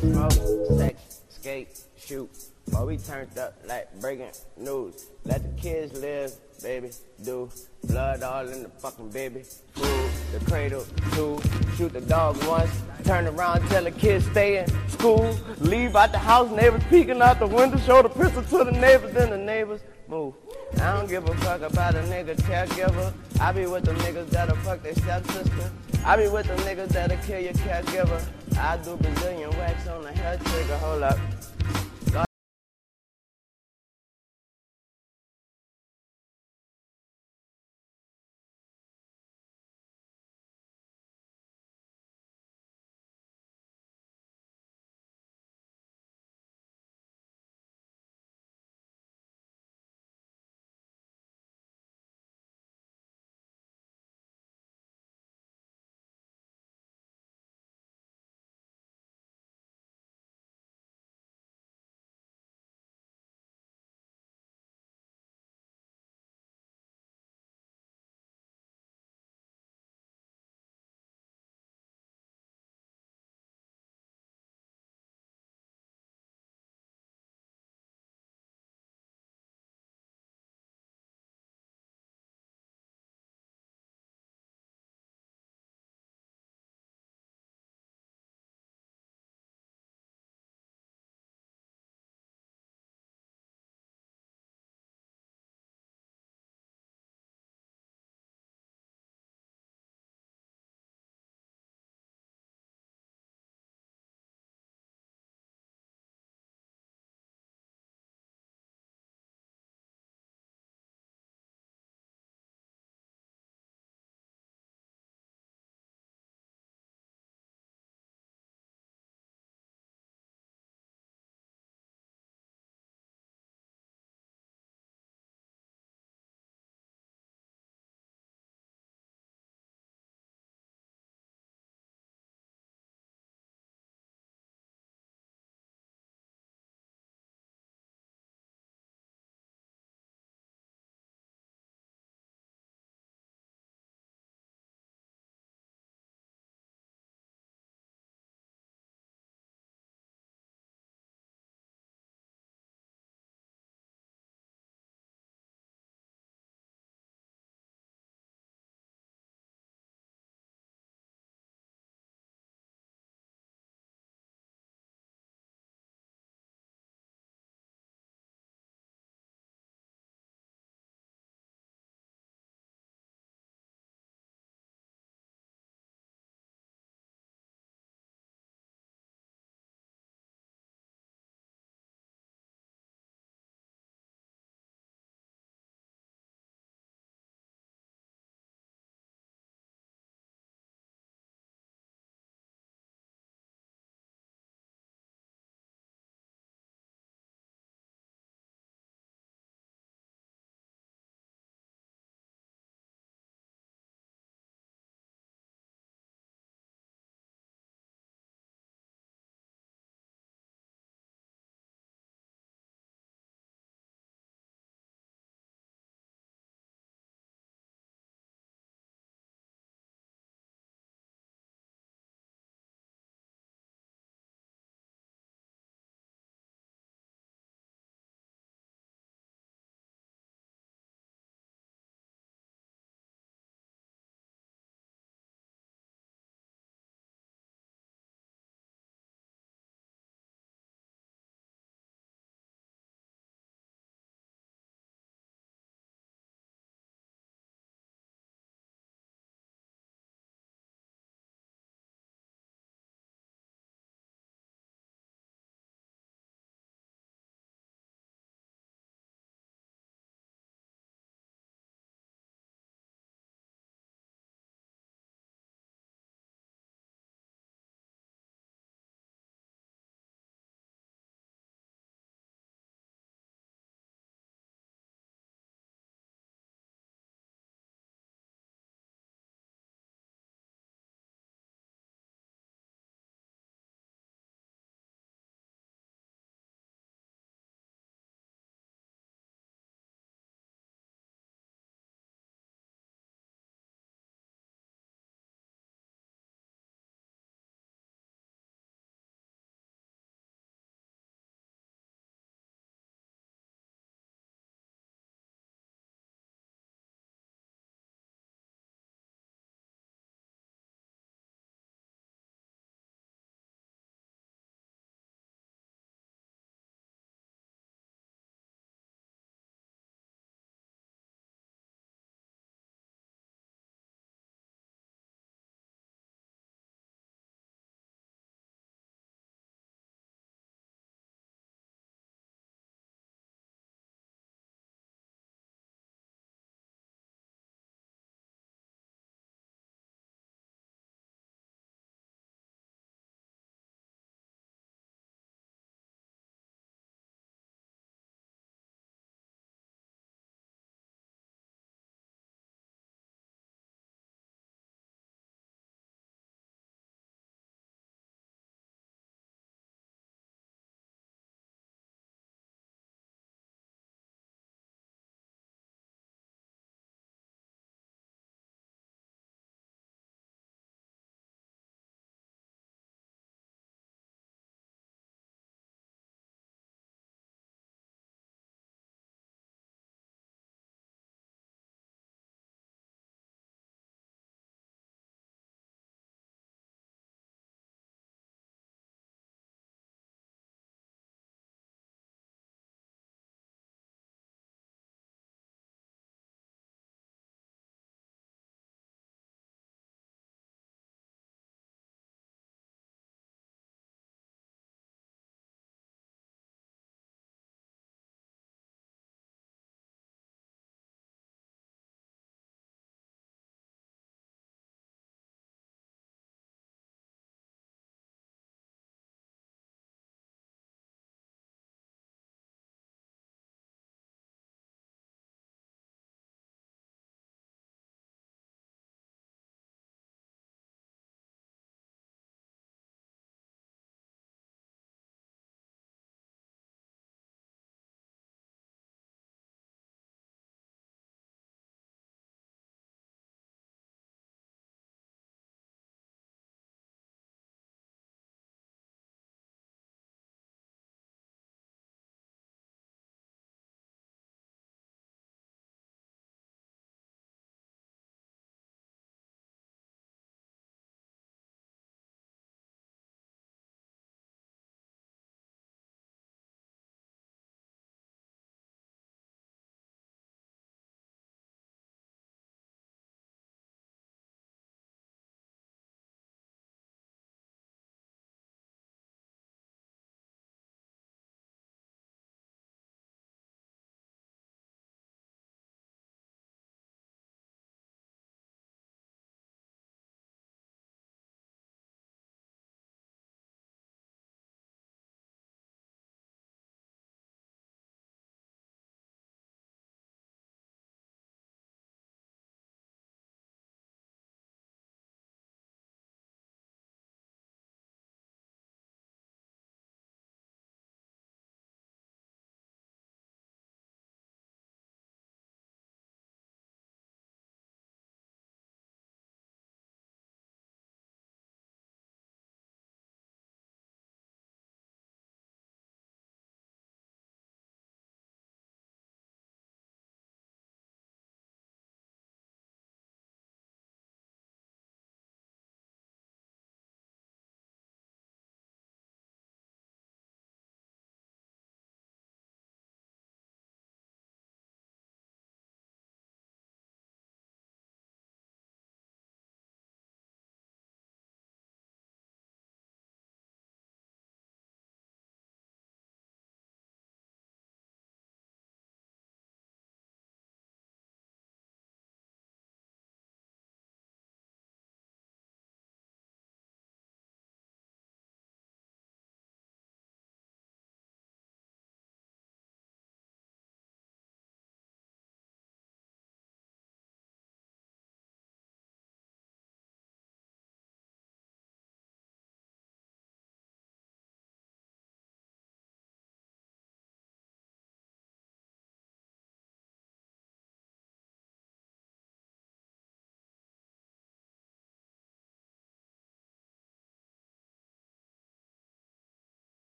Smoke, sex, skate, shoot. But we turned up like breaking news. Let the kids live, baby, do. Blood all in the fucking baby. Food, the cradle, two. Shoot the dog once. Turn around, tell the kids stay in school. Leave out the house, neighbors peeking out the window. Show the pistol to the neighbors, then the neighbors move. I don't give a fuck about a nigga caregiver. I be with them niggas that'll fuck their stepsister. I be with them niggas that'll kill your caregiver. I do Brazilian wax on the hair trigger. Hold up.